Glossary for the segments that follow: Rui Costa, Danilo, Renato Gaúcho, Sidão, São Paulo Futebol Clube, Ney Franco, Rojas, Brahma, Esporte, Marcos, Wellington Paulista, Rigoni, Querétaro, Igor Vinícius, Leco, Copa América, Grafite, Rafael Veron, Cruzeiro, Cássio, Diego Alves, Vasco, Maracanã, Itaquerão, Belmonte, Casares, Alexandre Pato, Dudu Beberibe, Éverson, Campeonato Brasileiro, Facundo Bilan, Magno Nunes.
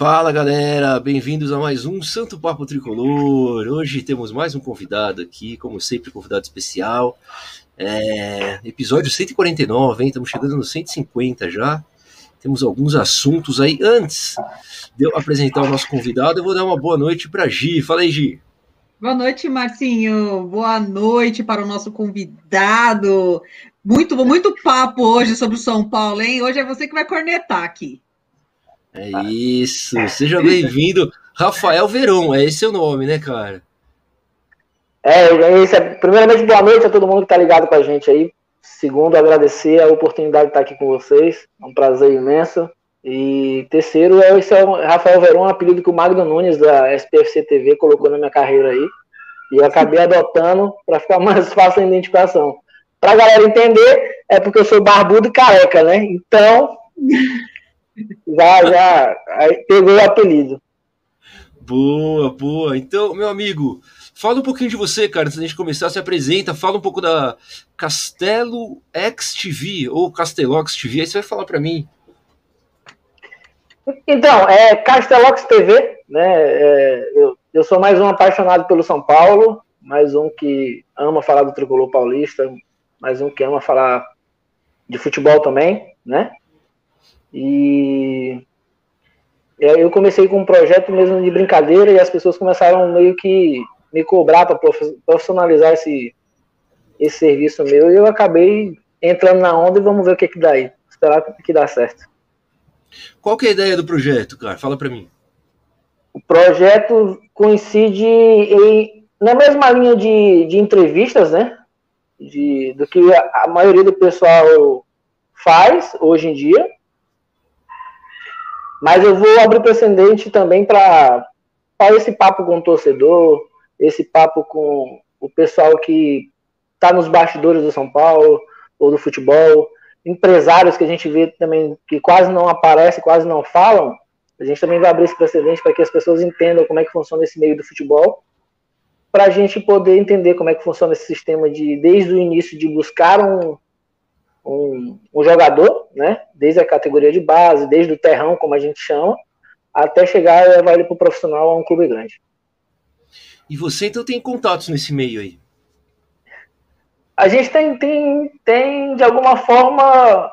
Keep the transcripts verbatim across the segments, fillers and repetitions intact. Fala galera, bem-vindos a mais um Santo Papo Tricolor. Hoje temos mais um convidado aqui, como sempre, convidado especial. É... Episódio cento e quarenta e nove, hein? Estamos chegando no cento e cinquenta já. Temos alguns assuntos aí. Antes de eu apresentar o nosso convidado, eu vou dar uma boa noite para a Gi. Fala aí, Gi. Boa noite, Marcinho. Boa noite para o nosso convidado. Muito, muito papo hoje sobre o São Paulo, hein? Hoje é você que vai cornetar aqui. É isso, seja bem-vindo, Rafael Veron, é esse o nome, né, cara? É, é, primeiramente, boa noite a todo mundo que tá ligado com a gente aí. Segundo, agradecer a oportunidade de estar aqui com vocês, é um prazer imenso. E terceiro, é, esse é o Rafael Veron, um apelido que o Magno Nunes da S P F C T V colocou na minha carreira aí, e eu acabei adotando para ficar mais fácil a identificação. Pra galera entender, é porque eu sou barbudo e careca, né? Então... Já, já, aí pegou o apelido. Boa, boa. Então, meu amigo, fala um pouquinho de você, cara, antes da gente começar, se apresenta, fala um pouco da Castelox T V, ou Castelox T V, aí você vai falar pra mim. Então, é Castelox T V, né, é, eu, eu sou mais um apaixonado pelo São Paulo, mais um que ama falar do tricolor paulista, mais um que ama falar de futebol também, né. E eu comecei com um projeto mesmo de brincadeira e as pessoas começaram meio que me cobrar para profissionalizar esse, esse serviço meu, e eu acabei entrando na onda e vamos ver o que que dá aí, esperar que dá certo. Qual que é a ideia do projeto, cara? Fala para mim. O projeto coincide em, na mesma linha de, de entrevistas, né? De, do que a, a maioria do pessoal faz hoje em dia. Mas eu vou abrir precedente também para esse papo com o torcedor, esse papo com o pessoal que está nos bastidores do São Paulo ou do futebol, empresários que a gente vê também que quase não aparecem, quase não falam. A gente também vai abrir esse precedente para que as pessoas entendam como é que funciona esse meio do futebol, para a gente poder entender como é que funciona esse sistema de, desde o início, de buscar um... Um, um jogador, né? Desde a categoria de base, desde o terrão, como a gente chama, até chegar a levar ele para o profissional, a um clube grande. E você, então, tem contatos nesse meio aí? A gente tem, tem, tem de alguma forma,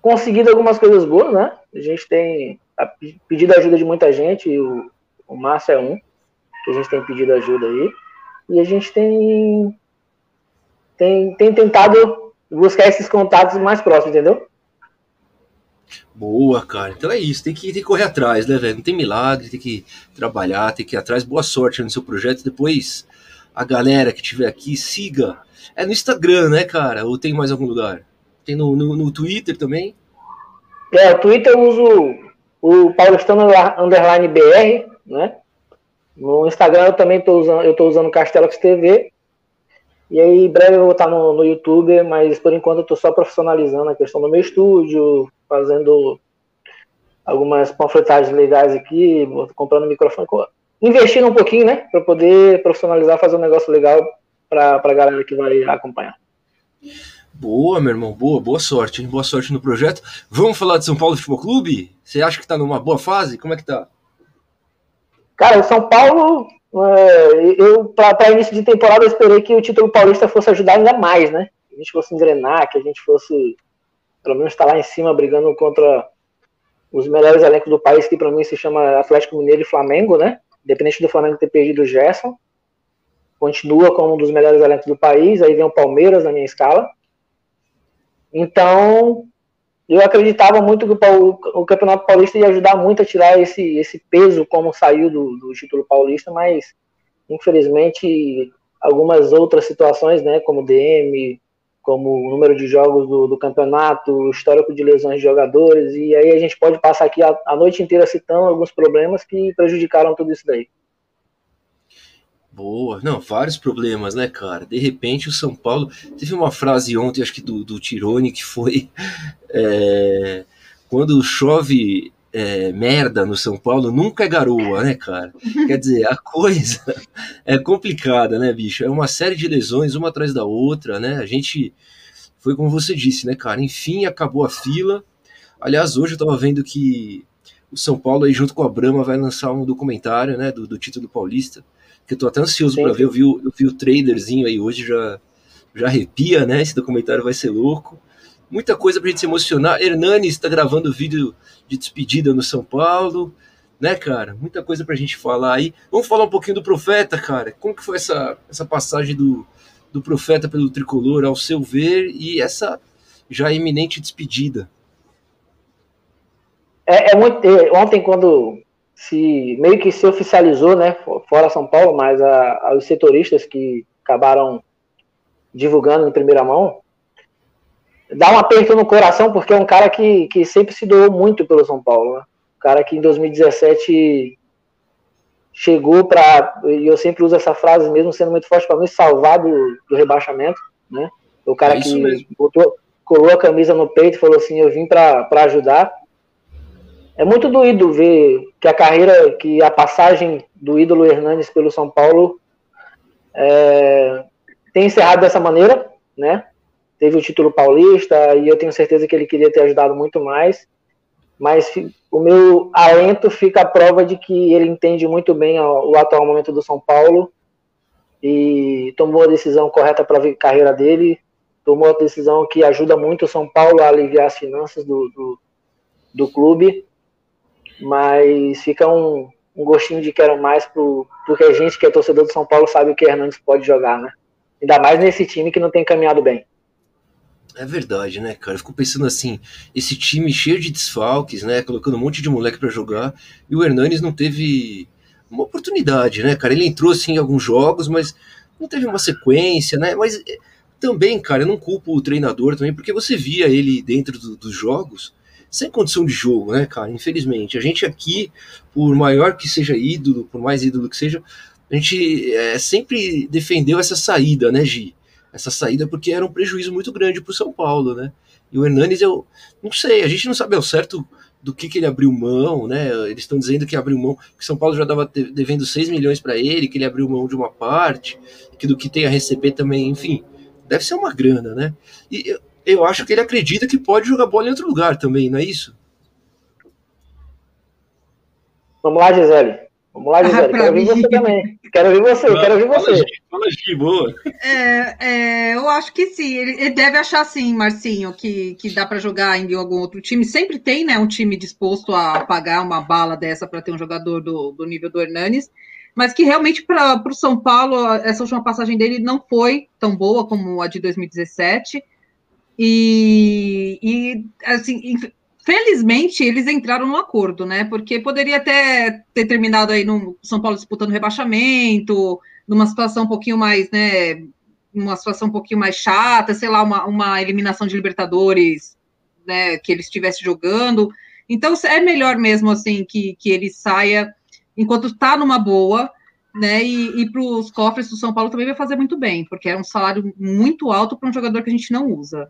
conseguido algumas coisas boas, né? A gente tem pedido ajuda de muita gente, e o, o Márcio é um, que a gente tem pedido ajuda aí, e a gente tem, tem, tem tentado buscar esses contatos mais próximos, entendeu? Boa, cara. Então é isso, tem que, tem que correr atrás, né, velho? Não tem milagre, tem que trabalhar, tem que ir atrás. Boa sorte no seu projeto. Depois, a galera que estiver aqui, siga. É no Instagram, né, cara? Ou tem mais algum lugar? Tem no, no, no Twitter também? É, o Twitter eu uso o Paulistano Underline B R, né? No Instagram eu também tô usando, eu tô usando o Castelox T V. E aí, em breve eu vou estar no, no YouTube, mas por enquanto eu estou só profissionalizando a questão do meu estúdio, fazendo algumas panfletagens legais aqui, comprando microfone, investindo um pouquinho, né, para poder profissionalizar, fazer um negócio legal para a galera que vai acompanhar. Boa, meu irmão, boa, boa sorte, hein? Boa sorte no projeto. Vamos falar de São Paulo Futebol Clube? Você acha que está numa boa fase? Como é que tá? Cara, o São Paulo... Eu, para início de temporada, eu esperei que o título paulista fosse ajudar ainda mais, né? Que a gente fosse engrenar, que a gente fosse, pelo menos, estar lá em cima brigando contra os melhores elencos do país, que para mim se chama Atlético Mineiro e Flamengo, né? Independente do Flamengo ter perdido o Gerson, continua como um dos melhores elencos do país. Aí vem o Palmeiras na minha escala. Então, eu acreditava muito que o, o Campeonato Paulista ia ajudar muito a tirar esse, esse peso como saiu do, do título paulista, mas infelizmente algumas outras situações, né, como o D M, como o número de jogos do, do campeonato, o histórico de lesões de jogadores, e aí a gente pode passar aqui a, a noite inteira citando alguns problemas que prejudicaram tudo isso daí. Boa, não, vários problemas, né, cara? De repente o São Paulo... Teve uma frase ontem, acho que do, do Tirone, que foi... É, quando chove é, merda no São Paulo, nunca é garoa, né, cara? Quer dizer, a coisa é complicada, né, bicho? É uma série de lesões, uma atrás da outra, né? A gente... Foi como você disse, né, cara? Enfim, acabou a fila. Aliás, hoje eu tava vendo que o São Paulo aí junto com a Brahma vai lançar um documentário, né, do, do título paulista, que eu tô até ansioso para ver. Eu vi, o, eu vi o trailerzinho aí hoje, já, já arrepia, né, esse documentário vai ser louco. Muita coisa pra gente se emocionar. Hernanes está gravando vídeo de despedida no São Paulo, né, cara? Muita coisa pra gente falar aí. Vamos falar um pouquinho do Profeta, cara. Como que foi essa, essa passagem do, do Profeta pelo Tricolor, ao seu ver, e essa já iminente despedida? É, é muito... Ontem, quando se meio que se oficializou, né, fora São Paulo, mas a, a, os setoristas que acabaram divulgando em primeira mão, dá um aperto no coração, porque é um cara que, que sempre se doou muito pelo São Paulo, né? Cara que em dois mil e dezessete chegou para, e eu sempre uso essa frase, mesmo sendo muito forte para mim, salvar do, do rebaixamento, né? O cara é que botou, colou a camisa no peito e falou assim, eu vim para ajudar. É muito doído ver que a carreira, que a passagem do ídolo Hernanes pelo São Paulo é, tem encerrado dessa maneira, né? Teve o título paulista e eu tenho certeza que ele queria ter ajudado muito mais. Mas o meu alento fica à prova de que ele entende muito bem o atual momento do São Paulo e tomou a decisão correta para a carreira dele, tomou a decisão que ajuda muito o São Paulo a aliviar as finanças do, do, do clube, mas fica um, um gostinho de quero mais, pro, porque a gente que é torcedor do São Paulo sabe o que Hernanes pode jogar, né? Ainda mais nesse time que não tem caminhado bem. É verdade, né, cara? Eu fico pensando assim, esse time cheio de desfalques, né, colocando um monte de moleque pra jogar, e o Hernanes não teve uma oportunidade, né, cara? Ele entrou, assim, em alguns jogos, mas não teve uma sequência, né? Mas também, cara, eu não culpo o treinador também, porque você via ele dentro do, dos jogos sem condição de jogo, né, cara? Infelizmente. A gente aqui, por maior que seja ídolo, por mais ídolo que seja, a gente é, sempre defendeu essa saída, né, Gi? Essa saída, porque era um prejuízo muito grande para o São Paulo, né? E o Hernanes, eu não sei, a gente não sabe ao certo do que, que ele abriu mão, né? Eles estão dizendo que abriu mão, que São Paulo já estava devendo seis milhões para ele, que ele abriu mão de uma parte, que do que tem a receber também, enfim, deve ser uma grana, né? E eu, eu acho que ele acredita que pode jogar bola em outro lugar também, não é isso? Vamos lá, Gisele. Vamos lá, Gisele, ah, quero ouvir você também. Quero ouvir você, claro, quero ouvir você. Fala, Gi, boa. É, é, eu acho que sim, ele, ele deve achar sim, Marcinho, que, que dá para jogar em algum outro time. Sempre tem, né, um time disposto a pagar uma bala dessa para ter um jogador do, do nível do Hernanes, mas que realmente para o São Paulo, essa última passagem dele não foi tão boa como a de dois mil e dezessete. E, e assim... Felizmente, eles entraram num acordo, né? Porque poderia até ter terminado aí no São Paulo disputando rebaixamento, numa situação um pouquinho mais, né? Uma situação um pouquinho mais chata, sei lá, uma, uma eliminação de Libertadores, né? Que ele estivesse jogando. Então, é melhor mesmo, assim, que, que ele saia enquanto está numa boa, né? E, e para os cofres do São Paulo também vai fazer muito bem, porque é um salário muito alto para um jogador que a gente não usa.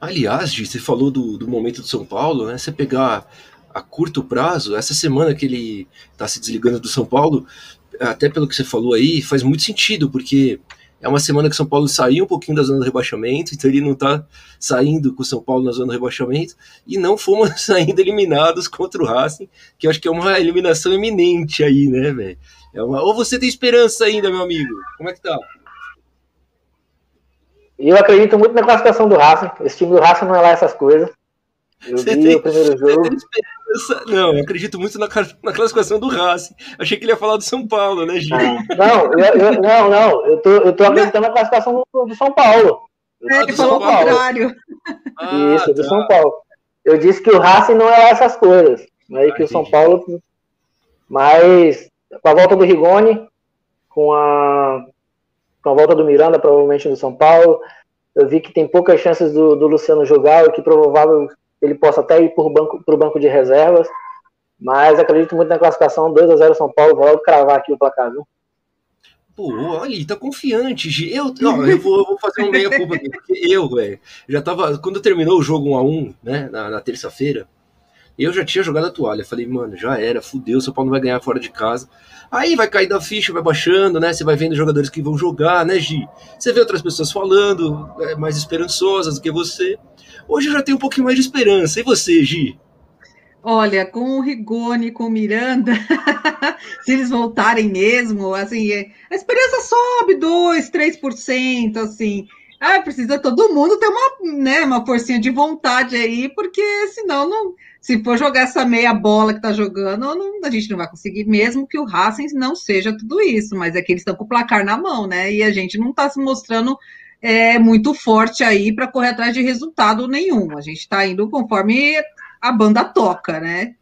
Aliás, Gi, você falou do, do momento do São Paulo, né? Você pegar a curto prazo, essa semana que ele está se desligando do São Paulo, até pelo que você falou aí, faz muito sentido, porque é uma semana que o São Paulo saiu um pouquinho da zona do rebaixamento, então ele não está saindo com o São Paulo na zona do rebaixamento, e não fomos ainda eliminados contra o Racing, que eu acho que é uma eliminação iminente aí, né, velho? É uma... Ou você tem esperança ainda, meu amigo? Como é que tá? E eu acredito muito na classificação do Racing. Esse time do Racing não é lá essas coisas. Eu você vi tem, o primeiro jogo. Tem não, eu acredito muito na, na classificação do Racing. Achei que ele ia falar do São Paulo, né, Gil? Não, eu, eu, não, não. Eu tô, eu tô acreditando na classificação do, do São Paulo. Eu é, ele falou o contrário. Ah, isso, tá. Do São Paulo. Eu disse que o Racing não é lá essas coisas. Né, ah, que o São Paulo... Mas, com a volta do Rigoni, com a... com a volta do Miranda, provavelmente no São Paulo, eu vi que tem poucas chances do, do Luciano jogar, o que provável ele possa até ir para o banco, banco de reservas, mas acredito muito na classificação, dois a zero São Paulo, vou logo cravar aqui o placar, viu? Pô, olha, tá confiante, Gi. Eu, não, eu, vou, eu vou fazer um meia-culpa aqui, porque eu, velho, já tava, quando terminou o jogo um a um, né, na, na terça-feira, eu já tinha jogado a toalha, falei, mano, já era, fudeu, São Paulo não vai ganhar fora de casa. Aí vai cair da ficha, vai baixando, né? Você vai vendo jogadores que vão jogar, né, Gi? Você vê outras pessoas falando, mais esperançosas do que você. Hoje eu já tenho um pouquinho mais de esperança. E você, Gi? Olha, com o Rigoni, com o Miranda, se eles voltarem mesmo, assim, a esperança sobe dois, três por cento, assim. Ah, precisa todo mundo ter uma, né, uma forcinha de vontade aí, porque senão, não, se for jogar essa meia bola que tá jogando, não, a gente não vai conseguir, mesmo que o Racing não seja tudo isso, mas é que eles estão com o placar na mão, né, e a gente não tá se mostrando é, muito forte aí para correr atrás de resultado nenhum, a gente tá indo conforme a banda toca, né,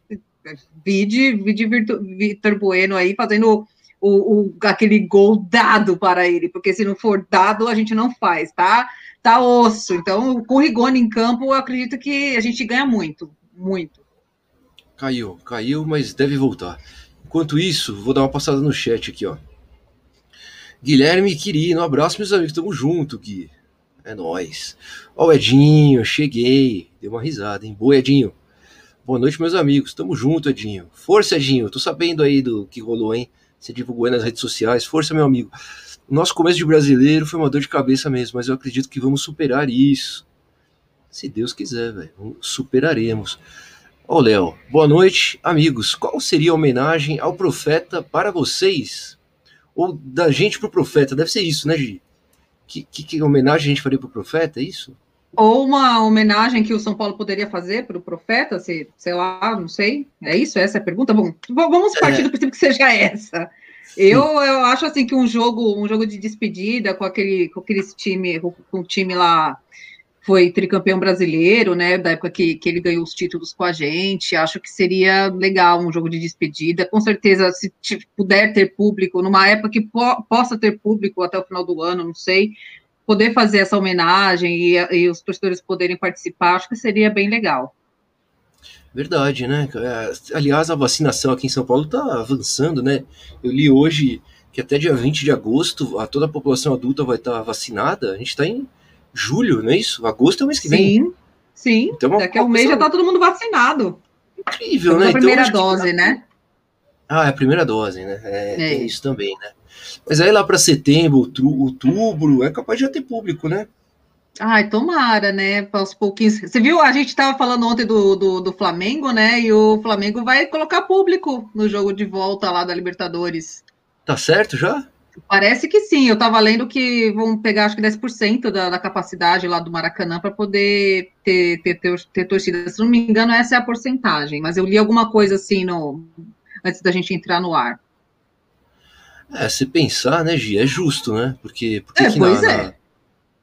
vide, vide Victor Bueno aí fazendo... O, o, aquele gol dado para ele, porque se não for dado, a gente não faz, tá? Tá osso. Então, com o Rigoni em campo, eu acredito que a gente ganha muito, muito. Caiu, caiu, mas deve voltar. Enquanto isso, vou dar uma passada no chat aqui, ó. Guilherme Quirino, um abraço, meus amigos, tamo junto, Gui. É nóis. Ó, o Edinho, cheguei. Deu uma risada, hein? Boa, Edinho. Boa noite, meus amigos, tamo junto, Edinho. Força, Edinho, tô sabendo aí do que rolou, hein? Você divulgou nas redes sociais, força meu amigo. Nosso começo de brasileiro foi uma dor de cabeça mesmo, mas eu acredito que vamos superar isso. Se Deus quiser, velho, superaremos. Ó, Léo, boa noite, amigos. Qual seria a homenagem ao profeta para vocês? Ou da gente pro profeta? Deve ser isso, né, Gi? Que, que, que homenagem a gente faria pro profeta, é isso? Ou uma homenagem que o São Paulo poderia fazer para o profeta, se, sei lá, não sei. É isso? Essa é a pergunta? Bom, vamos partir do princípio que seja essa. Eu, eu acho assim que um jogo, um jogo de despedida com aquele com aquele time, com o time lá foi tricampeão brasileiro, né? Da época que, que ele ganhou os títulos com a gente. Acho que seria legal um jogo de despedida. Com certeza, se puder ter público, numa época que po- possa ter público até o final do ano, não sei. Poder fazer essa homenagem e, e os torcedores poderem participar, acho que seria bem legal. Verdade, né? Aliás, a vacinação aqui em São Paulo está avançando, né? Eu li hoje que até dia vinte de agosto a toda a população adulta vai estar tá vacinada. A gente está em julho, não é isso? Agosto é o mês que vem. Sim, sim. Então, daqui a um mês já está todo mundo vacinado. Incrível, então, né? A primeira então, dose, que... né? Ah, é a primeira dose, né? É, é. Tem isso também, né? Mas aí lá para setembro, outubro, é capaz de já ter público, né? Ai, tomara, né? Aos pouquinhos. Você viu, a gente estava falando ontem do, do, do Flamengo, né? E o Flamengo vai colocar público no jogo de volta lá da Libertadores. Tá certo já? Parece que sim. Eu estava lendo que vão pegar acho que dez por cento da, da capacidade lá do Maracanã para poder ter, ter, ter, ter torcida. Se não me engano, essa é a porcentagem. Mas eu li alguma coisa assim no, antes da gente entrar no ar. É, se pensar, né, Gi, é justo, né? Porque, porque é, que pois na, é.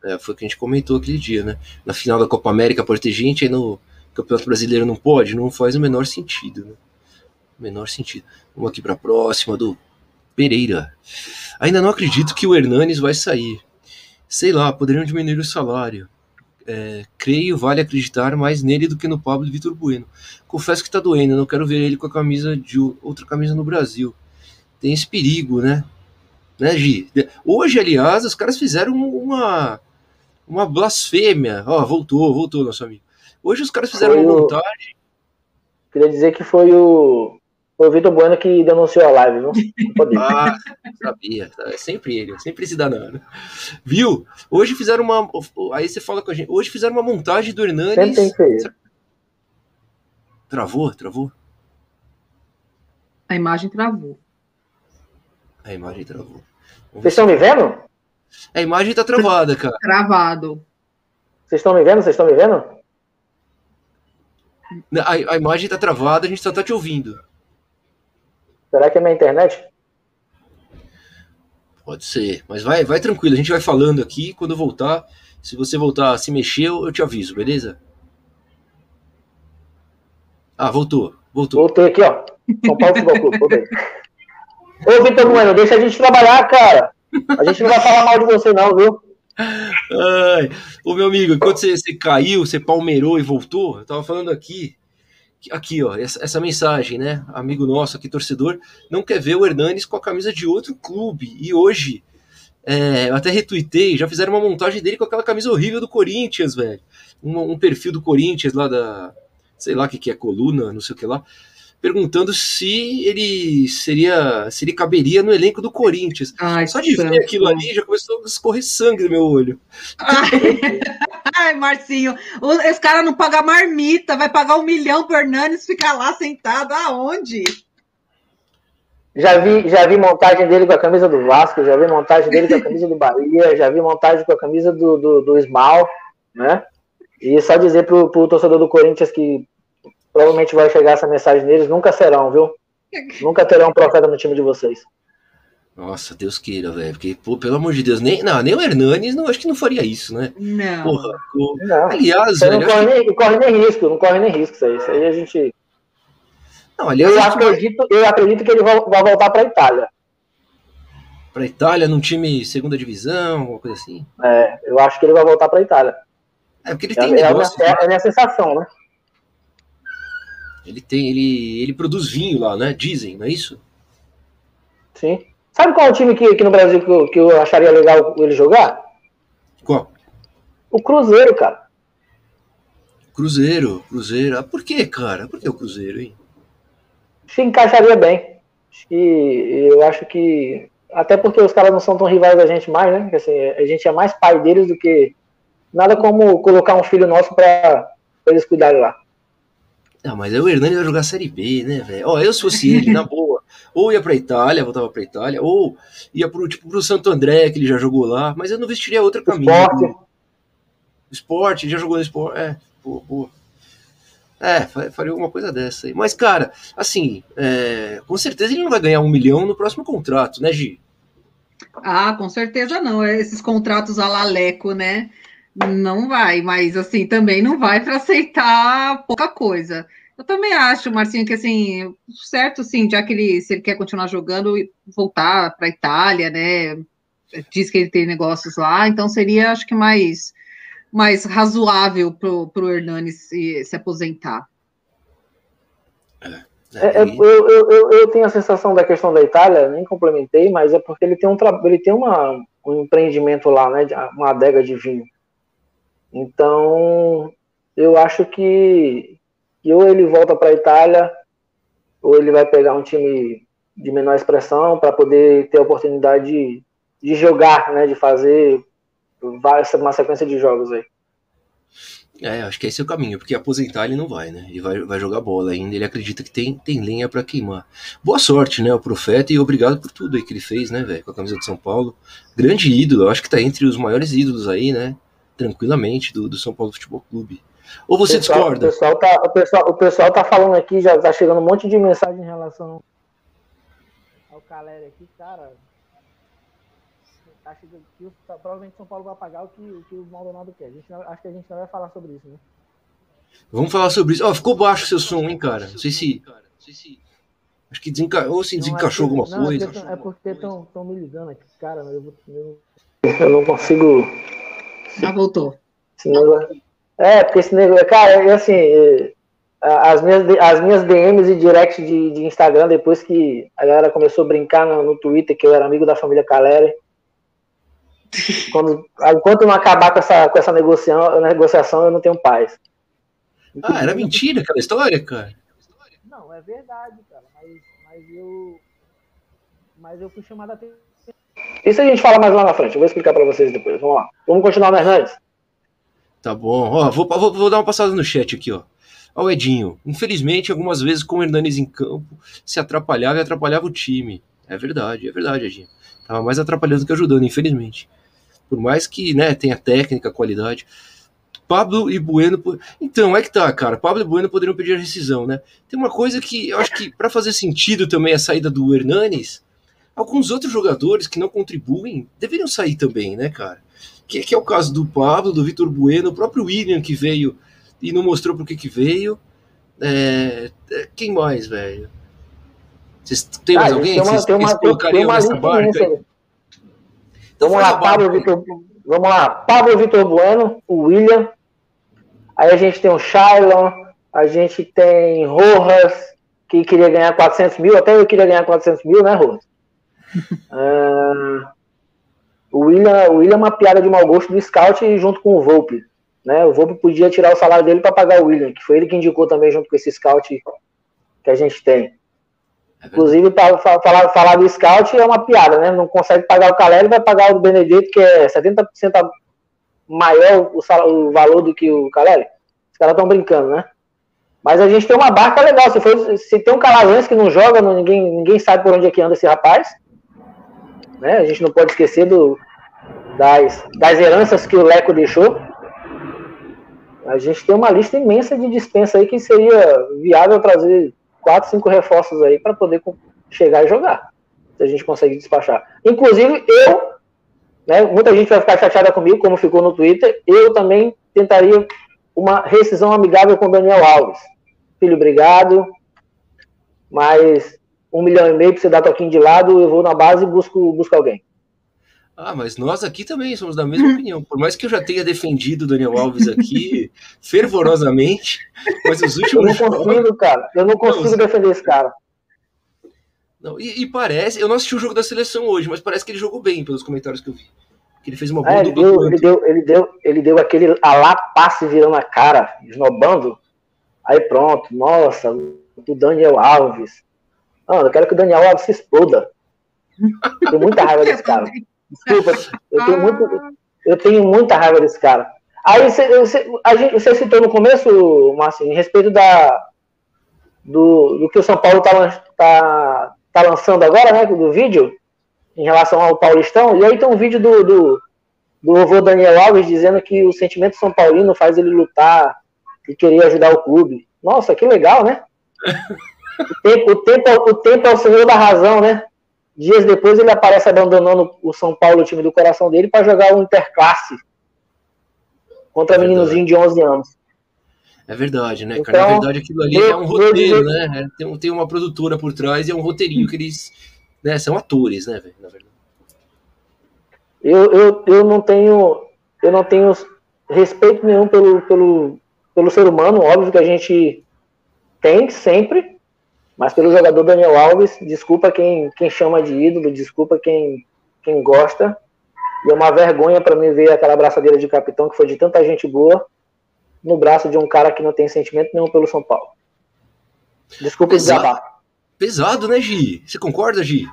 Na, é, foi o que a gente comentou aquele dia, né? Na final da Copa América pode ter gente, aí no Campeonato Brasileiro não pode, não faz o menor sentido, né? O menor sentido. Vamos aqui para a próxima, do Pereira. Ainda não acredito que o Hernanes vai sair. Sei lá, poderiam diminuir o salário. É, creio, vale acreditar mais nele do que no Pablo e Victor Bueno. Confesso que tá doendo, não quero ver ele com a camisa de outra camisa no Brasil. Tem esse perigo, né? Né, Gi? Hoje, aliás, os caras fizeram uma, uma blasfêmia. Ó, oh, voltou, voltou, nosso amigo. Hoje os caras fizeram foi uma montagem. O... Queria dizer que foi o, foi o Victor Bueno que denunciou a live, viu? Não ah, sabia. É sempre ele, sempre se danando. Viu? Hoje fizeram uma... Aí você fala com a gente. Hoje fizeram uma montagem do Hernanes. Tem que ser. Travou, travou? A imagem travou. A imagem travou. Vocês estão me vendo? A imagem tá travada, cara. Travado. Vocês estão me vendo? Vocês estão me vendo? A, a imagem tá travada, a gente só tá te ouvindo. Será que é minha internet? Pode ser, mas vai, vai tranquilo, a gente vai falando aqui, quando eu voltar, se você voltar, se mexer, eu te aviso, beleza? Ah, voltou, voltou. Voltei aqui, ó. São Paulo Futebol Clube, voltei. Ô, Victor Bueno, deixa a gente trabalhar, cara. A gente não vai falar mal de você, não, viu? Ai, ô, meu amigo, enquanto você, você caiu, você palmeirou e voltou, eu tava falando aqui, aqui, ó, essa, essa mensagem, né? Amigo nosso aqui, torcedor, não quer ver o Hernanes com a camisa de outro clube. E hoje, é, eu até retuitei, já fizeram uma montagem dele com aquela camisa horrível do Corinthians, velho. Um, um perfil do Corinthians lá da, sei lá o que que é, coluna, não sei o que lá. Perguntando se ele seria, se ele caberia no elenco do Corinthians. Ai, só de ver aquilo ali já começou a escorrer sangue do meu olho. Ai, Marcinho, esse cara não paga marmita, vai pagar um milhão para Hernanes ficar lá sentado, aonde? Já vi, já vi montagem dele com a camisa do Vasco, já vi montagem dele com a camisa do Bahia, já vi montagem com a camisa do, do, do Smal, né? E só dizer pro, pro torcedor do Corinthians que provavelmente vai chegar essa mensagem deles, nunca serão, viu? Nunca terão um profeta no time de vocês. Nossa, Deus queira, velho. Porque, pô, pelo amor de Deus, nem, não, nem o Hernanes não, acho que não faria isso, né? Não. Porra, pô, não. Aliás, velho, não corre, nem, que... corre nem risco, não corre nem risco isso aí. Isso aí a gente... Não, aliás, eu, gente... acredito, eu acredito que ele vai, vai voltar para a Itália. Para a Itália, num time segunda divisão, alguma coisa assim? É, eu acho que ele vai voltar para a Itália. É, porque ele tem é, negócio... É a minha, é a minha sensação, né? Ele, tem, ele, ele produz vinho lá, né? Dizem, não é isso? Sim. Sabe qual é o time que aqui no Brasil que eu, que eu acharia legal ele jogar? Qual? O Cruzeiro, cara. Cruzeiro, Cruzeiro. Ah, por que, cara? Por que o Cruzeiro, hein? Se encaixaria bem. E eu acho que... Até porque os caras não são tão rivais da gente mais, né? Porque, assim, a gente é mais pai deles do que... Nada como colocar um filho nosso pra, pra eles cuidarem lá. Não, mas aí o Hernanes vai jogar Série B, né, velho? Ó, eu se fosse ele, na boa. Ou ia pra Itália, voltava pra Itália, ou ia pro, tipo, pro Santo André, que ele já jogou lá, mas eu não vestiria outra camisa. Esporte. Esporte, já jogou no Esporte. É, boa, boa. É, faria alguma coisa dessa aí. Mas, cara, assim, é, com certeza ele não vai ganhar um milhão no próximo contrato, né, Gi? Ah, com certeza não. Esses contratos a la Leco, né? Não vai, mas, assim, também não vai para aceitar pouca coisa. Eu também acho, Marcinho, que, assim, certo, sim, já que ele, se ele quer continuar jogando, voltar para a Itália, né, diz que ele tem negócios lá, então seria, acho que, mais, mais razoável para o Hernanes se, se aposentar. É, eu, eu, eu, eu tenho a sensação da questão da Itália, nem complementei, mas é porque ele tem um, ele tem uma, um empreendimento lá, né, uma adega de vinho. Então, eu acho que ou ele volta para a Itália, ou ele vai pegar um time de menor expressão para poder ter a oportunidade de, de jogar, né, de fazer várias, uma sequência de jogos aí. É, acho que esse é o caminho, porque aposentar ele não vai, né? Ele vai, vai jogar bola ainda, ele acredita que tem, tem lenha para queimar. Boa sorte, né, o Profeta, e obrigado por tudo aí que ele fez, né, velho, com a camisa de São Paulo. Grande ídolo, eu acho que tá entre os maiores ídolos aí, né? Tranquilamente, do, do São Paulo Futebol Clube. Ou você pessoal, discorda? O pessoal, tá, o, pessoal, o pessoal tá falando aqui, já tá chegando um monte de mensagem em relação ao Calleri aqui, cara. Acho que provavelmente São Paulo vai pagar o que o, que o Maldonado quer. A gente não, acho que a gente não vai falar sobre isso, né? Vamos falar sobre isso. Ó, oh, ficou baixo o seu som, hein, cara? Não sei se... Acho que desenca... ou se desencaixou não, é porque, alguma coisa. Não, é porque estão me ligando aqui, cara. Eu, vou, eu... eu não consigo... Já voltou. Negócio... É, porque esse negócio... Cara, assim, as minhas, as minhas D Ms e direct de, de Instagram, depois que a galera começou a brincar no, no Twitter, que eu era amigo da família Calleri, quando, enquanto não acabar com essa, com essa negociação, negociação, eu não tenho paz. Ah, era mentira aquela história, cara? Não, é verdade, cara, mas, mas eu... Mas eu fui chamado a atenção. Isso a gente fala mais lá na frente, eu vou explicar para vocês depois, vamos lá. Vamos continuar no Hernanes? Tá bom, ó, vou, vou, vou dar uma passada no chat aqui, ó. Ó o Edinho, infelizmente algumas vezes com o Hernanes em campo se atrapalhava e atrapalhava o time. É verdade, é verdade, Edinho. Tava mais atrapalhando que ajudando, infelizmente. Por mais que, né, tenha técnica, qualidade. Pablo e Bueno... Então, é que tá, cara. Pablo e Bueno poderiam pedir a rescisão, né? Tem uma coisa que eu acho que para fazer sentido também a saída do Hernanes... Alguns outros jogadores que não contribuem deveriam sair também, né, cara? Que, que é o caso do Pablo, do Victor Bueno, o próprio William que veio e não mostrou por que que veio. É, quem mais, velho? Vocês têm mais ah, alguém? Tem Vocês tem uma, colocariam tem nessa barca? Então, vamos, lá, Pablo, Victor, vamos lá, Pablo, Victor Bueno, o William. Aí a gente tem o Shailon, a gente tem Rojas, que queria ganhar quatrocentos mil, até eu queria ganhar quatrocentos mil, né, Rojas? Uh, o William, o William é uma piada de mau gosto do scout junto com o Volpi, né? O Volpi podia tirar o salário dele para pagar o William, que foi ele que indicou também junto com esse scout que a gente tem. É inclusive para falar, falar do scout é uma piada, né? Não consegue pagar o Calleri, vai pagar o Benedetto, que é setenta por cento maior o, salário, o valor do que o Calleri? Os caras estão brincando, né? Mas a gente tem uma barca legal. Se, for, se tem um Calazans que não joga, não, ninguém, ninguém sabe por onde é que anda esse rapaz. Né? A gente não pode esquecer do, das, das heranças que o Leco deixou. A gente tem uma lista imensa de dispensa aí que seria viável trazer quatro, cinco reforços aí para poder chegar e jogar. Se a gente conseguir despachar. Inclusive, eu, né, muita gente vai ficar chateada comigo, como ficou no Twitter, eu também tentaria uma rescisão amigável com o Daniel Alves. Filho, obrigado, mas um milhão e meio para você dar toquinho de lado, eu vou na base e busco, busco alguém. Ah, mas nós aqui também somos da mesma opinião. Por mais que eu já tenha defendido o Daniel Alves aqui, fervorosamente, mas os últimos... Eu não consigo, jogos... cara. Eu não consigo não, defender esse cara. Não, e, e parece... Eu não assisti o jogo da seleção hoje, mas parece que ele jogou bem, pelos comentários que eu vi. Que ele fez uma boa é, dupla. Ele, ele, deu, ele, deu, ele deu aquele alá passe virando a cara, esnobando. Aí pronto, nossa, o Daniel Alves. Não, eu quero que o Daniel Alves se exploda. Eu tenho muita raiva desse cara. Desculpa, eu tenho, muito, eu tenho muita raiva desse cara. Aí você, a gente, você citou no começo, Márcio, em respeito da, do, do que o São Paulo está tá, tá lançando agora, né, do vídeo, em relação ao Paulistão. E aí tem um vídeo do, do, do avô Daniel Alves dizendo que o sentimento São Paulino faz ele lutar e querer ajudar o clube. Nossa, que legal, né? O tempo, o tempo, o tempo é o senhor da razão, né? Dias depois ele aparece abandonando o São Paulo, o time do coração dele, para jogar o Interclasse contra é meninozinho de onze anos. É verdade, né, então, cara? Na verdade aquilo ali eu, é um roteiro, eu... né? Tem, tem uma produtora por trás e é um roteirinho que eles... Né, são atores, né, velho? Na verdade. Eu, eu, eu, não tenho, eu não tenho respeito nenhum pelo, pelo, pelo ser humano, óbvio que a gente tem sempre... Mas pelo jogador Daniel Alves, desculpa quem, quem chama de ídolo, desculpa quem, quem gosta. E é uma vergonha para mim ver aquela abraçadeira de capitão que foi de tanta gente boa no braço de um cara que não tem sentimento nenhum pelo São Paulo. Desculpa desabar. Pesado, né, Gi? Você concorda, Gi?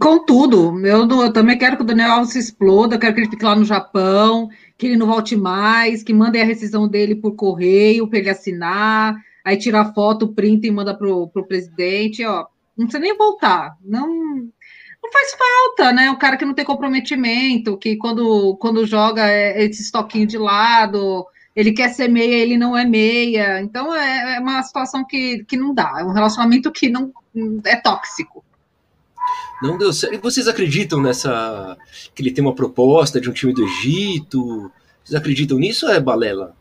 Contudo, eu, eu também quero que o Daniel Alves se exploda, quero que ele fique lá no Japão, que ele não volte mais, que mandem a rescisão dele por correio para ele assinar... Aí tira a foto, printa e manda pro, pro presidente, ó, não precisa nem voltar, não, não faz falta, né, o cara que não tem comprometimento, que quando, quando joga é esse toquinho de lado, ele quer ser meia, ele não é meia, então é, é uma situação que, que não dá, é um relacionamento que não é tóxico. Não deu certo, e vocês acreditam nessa, que ele tem uma proposta de um time do Egito, vocês acreditam nisso ou é balela?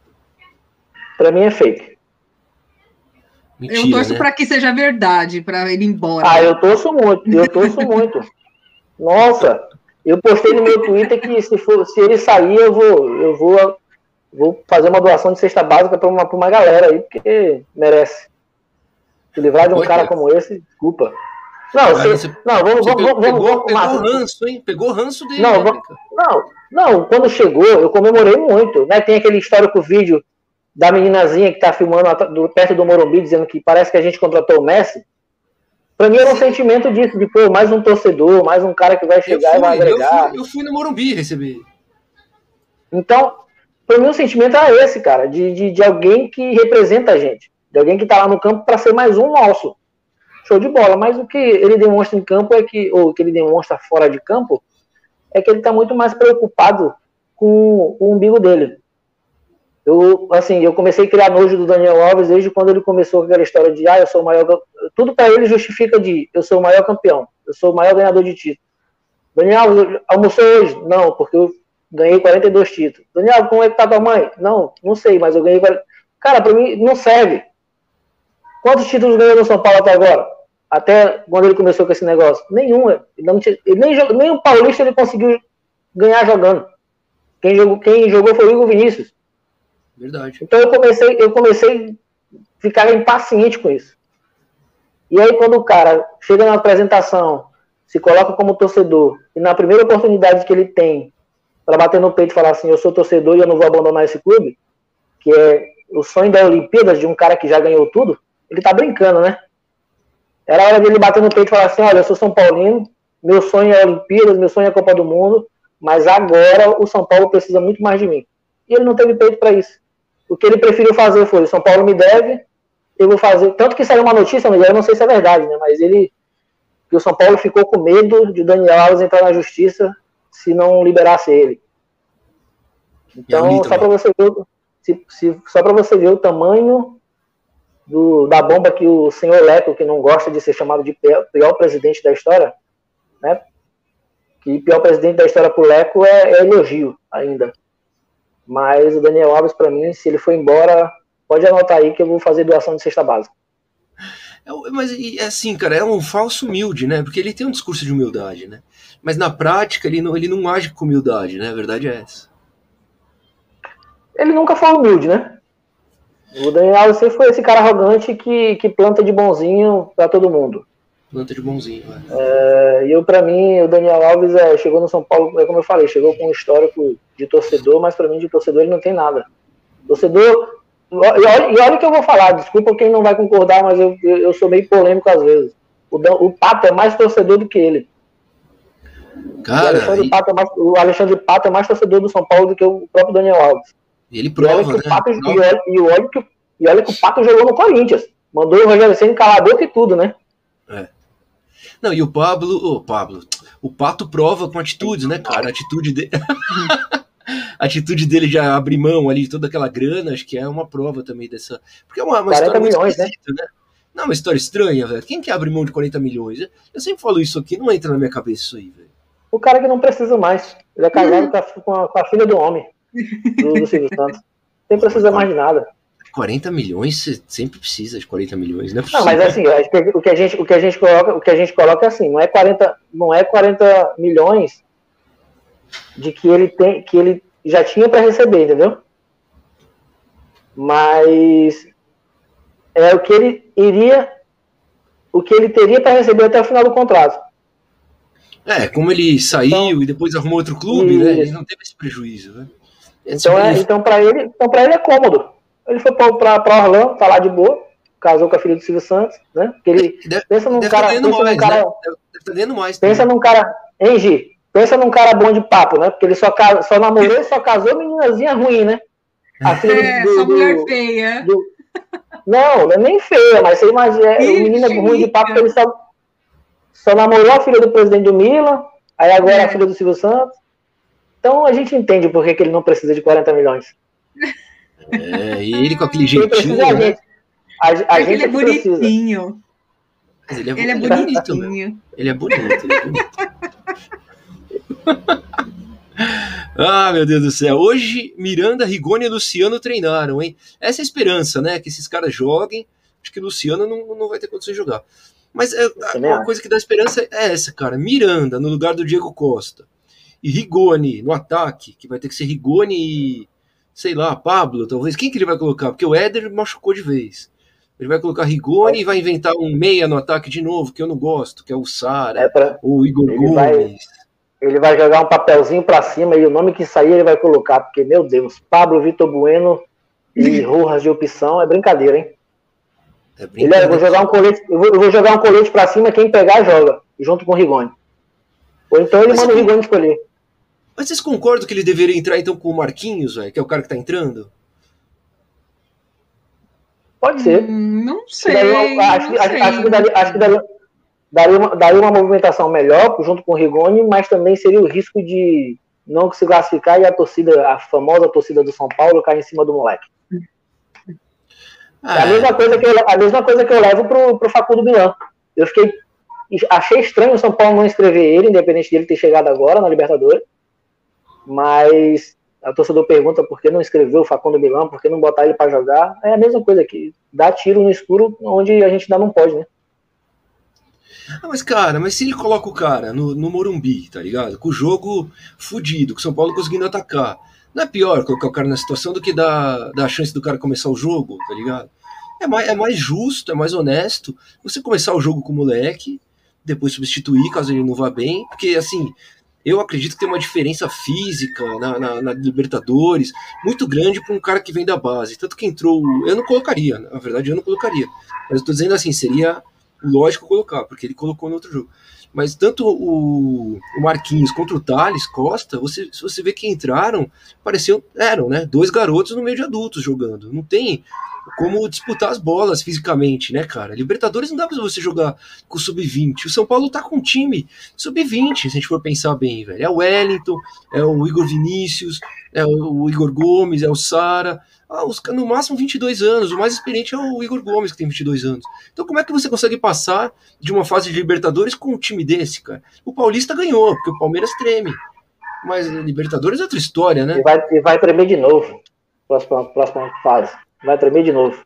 Pra mim é fake. Mentira, eu torço, né, para que seja verdade, para ele ir embora. Ah, eu torço muito, eu torço muito. Nossa, eu postei no meu Twitter que se, for, se ele sair, eu vou, eu vou, vou fazer uma doação de cesta básica para uma, uma galera aí, porque merece. Se livrar de um Pode cara é. como esse, desculpa. Não, cara, se, não vamos, vamos, pegou, vamos, vamos, pegou mas, ranço, hein? Pegou ranço dele. Não, né, não, não, quando chegou, eu comemorei muito, né? Tem aquele histórico vídeo da meninazinha que tá filmando perto do Morumbi, dizendo que parece que a gente contratou o Messi. Pra mim era um sentimento disso, de pô, mais um torcedor, mais um cara que vai chegar fui, e vai agregar. Eu fui, eu fui no Morumbi receber. Então, pra mim o sentimento era esse, cara, de, de, de alguém que representa a gente, de alguém que tá lá no campo pra ser mais um nosso. Show de bola, mas o que ele demonstra em campo é que, ou o que ele demonstra fora de campo, é que ele tá muito mais preocupado com o umbigo dele. Eu, assim, eu comecei a criar nojo do Daniel Alves desde quando ele começou com aquela história de ah, eu sou o maior... Tudo para ele justifica de eu sou o maior campeão, eu sou o maior ganhador de título. Daniel Alves, almoçou hoje? Não, porque eu ganhei quarenta e dois títulos. Daniel, como é que tá tua mãe? Não, não sei, mas eu ganhei quarenta... Cara, para mim não serve. Quantos títulos ganhou no São Paulo até agora? Até quando ele começou com esse negócio? Nenhum. Ele não tinha... ele nem, jog... nem o Paulista ele conseguiu ganhar jogando. Quem jogou, quem jogou foi o Igor Vinícius. Verdade. Então eu comecei, eu comecei a ficar impaciente com isso. E aí quando o cara chega na apresentação, se coloca como torcedor, e na primeira oportunidade que ele tem para bater no peito e falar assim, eu sou torcedor e eu não vou abandonar esse clube, que é o sonho da Olimpíadas de um cara que já ganhou tudo, ele tá brincando, né? Era hora dele bater no peito e falar assim, olha, eu sou São Paulino, meu sonho é a Olimpíadas, meu sonho é a Copa do Mundo, mas agora o São Paulo precisa muito mais de mim. e ele não teve peito para isso. O que ele preferiu fazer foi, o São Paulo me deve, eu vou fazer... Tanto que saiu uma notícia, eu não sei se é verdade, né? Mas ele... que o São Paulo ficou com medo de o Daniel Alves entrar na justiça se não liberasse ele. Então, é um mito, só para você ver, se, se, só para você ver o tamanho do, da bomba que o senhor Leco, que não gosta de ser chamado de pior, pior presidente da história, né? Que pior presidente da história pro Leco é, é elogio ainda. Mas o Daniel Alves, para mim, se ele for embora, pode anotar aí que eu vou fazer doação de cesta básica. Mas, assim, cara, é um falso humilde, né? Porque ele tem um discurso de humildade, né? Mas, na prática, ele não, ele não age com humildade, né? A verdade é essa. Ele nunca foi humilde, né? O Daniel Alves sempre foi esse cara arrogante que, que planta de bonzinho pra todo mundo. Planta de bonzinho, né? É, e eu, pra mim, o Daniel Alves é, chegou no São Paulo, é como eu falei, chegou com um histórico de torcedor, mas pra mim, de torcedor, ele não tem nada. Torcedor... E olha, e olha o que eu vou falar, desculpa quem não vai concordar, mas eu, eu, eu sou meio polêmico às vezes. O, Dan, o Pato é mais torcedor do que ele. Cara, o, Alexandre e... Pato é mais, o Alexandre Pato é mais torcedor do São Paulo do que o próprio Daniel Alves. E ele prova, né? E olha que o Pato jogou no Corinthians. Mandou o Rogério Ceni calar a boca e tudo, né? É. Não, e o Pablo, o Pablo, o Pato prova com atitudes, né, cara? A atitude dele... A atitude dele já abrir mão ali de toda aquela grana, acho que é uma prova também dessa... Porque é uma, uma história milhões, né? né? Não, é uma história estranha, velho. Quem que abre mão de quarenta milhões? Eu sempre falo isso aqui, não entra na minha cabeça isso aí, velho. O cara que não precisa mais. Ele é casado uhum. com, a, com a filha do homem, do, do Silvio Santos. Não precisa mais de nada. quarenta milhões, você sempre precisa de quarenta milhões, né? Não, não, mas assim, o que a gente, o que a gente coloca, o que a gente coloca é assim, não é quarenta, não é quarenta milhões... de que ele, tem, que ele já tinha para receber, entendeu? Mas é o que ele iria, o que ele teria para receber até o final do contrato. É, como ele saiu então, e depois arrumou outro clube, e, né? Ele não teve esse prejuízo, né? Esse então, é, então para ele, então para ele é cômodo. Ele foi para Orlando, tá lá de boa, casou com a filha do Silvio Santos, né? Porque ele deve, pensa num deve cara, tá pensa mais, num cara, né? deve, deve tá ganhando mais. Pensa também. num cara, hein, Gi? Pensa num cara bom de papo, né? Porque ele só, casa, só namorou e só casou meninazinha ruim, né? Assim, é, do, só mulher do, feia. Do... Não, nem feia, mas você imagina, o menino ruim de papo, ele só, só namorou a filha do presidente do Milan, aí agora é. a filha do Silvio Santos. Então a gente entende por que, que ele não precisa de quarenta milhões. É, e ele com aquele jeitinho, né? A, a, a gente ele é bonitinho. Mas ele é, ele é bonitinho. Né? Ele é bonito, ele é bonito. Ah, meu Deus do céu. Hoje, Miranda, Rigoni e Luciano treinaram, hein? Essa é a esperança, né? Que esses caras joguem. Acho que o Luciano não, não vai ter condições de jogar. Mas é, uma coisa que dá esperança é essa, cara. Miranda no lugar do Diego Costa. E Rigoni no ataque, que vai ter que ser Rigoni e, sei lá, Pablo, talvez. Quem que ele vai colocar? Porque o Éder machucou de vez. Ele vai colocar Rigoni e vai inventar um meia no ataque de novo, que eu não gosto, que é o Sara, é pra... ou o Igor ele Gomes. Vai... Ele vai jogar um papelzinho pra cima e o nome que sair ele vai colocar, porque, meu Deus, Pablo, Victor Bueno e Rojas de opção é brincadeira, hein? É brincadeira. Ele, eu, vou jogar um colete, eu, vou, eu vou jogar um colete pra cima, quem pegar joga, junto com o Rigoni. Ou então ele mas manda o Rigoni escolher. Mas vocês concordam que ele deveria entrar então com o Marquinhos, véio, que é o cara que tá entrando? Pode ser. Hum, não sei. Acho que daria... Daria uma, daria uma movimentação melhor junto com o Rigoni, mas também seria o risco de não se classificar e a torcida, a famosa torcida do São Paulo, cair em cima do moleque. Ah, é a mesma coisa que eu, a mesma coisa que eu levo pro, pro Facundo Bilan. Eu fiquei, achei estranho o São Paulo não inscrever ele, independente dele ter chegado agora na Libertadores, mas a torcedor pergunta por que não inscreveu o Facundo Bilan, por que não botar ele para jogar. É a mesma coisa que dar tiro no escuro onde a gente ainda não pode, né? Ah, mas cara, mas se ele coloca o cara no, no Morumbi, tá ligado? Com o jogo fudido, com o São Paulo conseguindo atacar, não é pior colocar o cara na situação do que dar, dar a chance do cara começar o jogo, tá ligado? É mais, é mais justo, é mais honesto você começar o jogo com o moleque, depois substituir caso ele não vá bem, porque assim, eu acredito que tem uma diferença física na, na, na Libertadores muito grande para um cara que vem da base, tanto que entrou, eu não colocaria, na verdade eu não colocaria, mas eu tô dizendo assim, seria... Lógico colocar, porque ele colocou no outro jogo. mas tanto o, o Marquinhos quanto o Thales Costa, você, se você vê que entraram, pareciam, eram, né, dois garotos no meio de adultos jogando. Não tem como disputar as bolas fisicamente, né, cara? Libertadores não dá pra você jogar com o sub vinte. O São Paulo tá com um time sub vinte, se a gente for pensar bem, velho. É o Wellington, é o Igor Vinícius, é o Igor Gomes, é o Sara. Ah, os, no máximo vinte e dois anos. O mais experiente é o Igor Gomes, que tem vinte e dois anos. Então como é que você consegue passar de uma fase de Libertadores com um time desse, cara? O Paulista ganhou, porque o Palmeiras treme. Mas Libertadores é outra história, né? E vai, e vai tremer de novo. Próxima, próxima fase. Vai tremer de novo.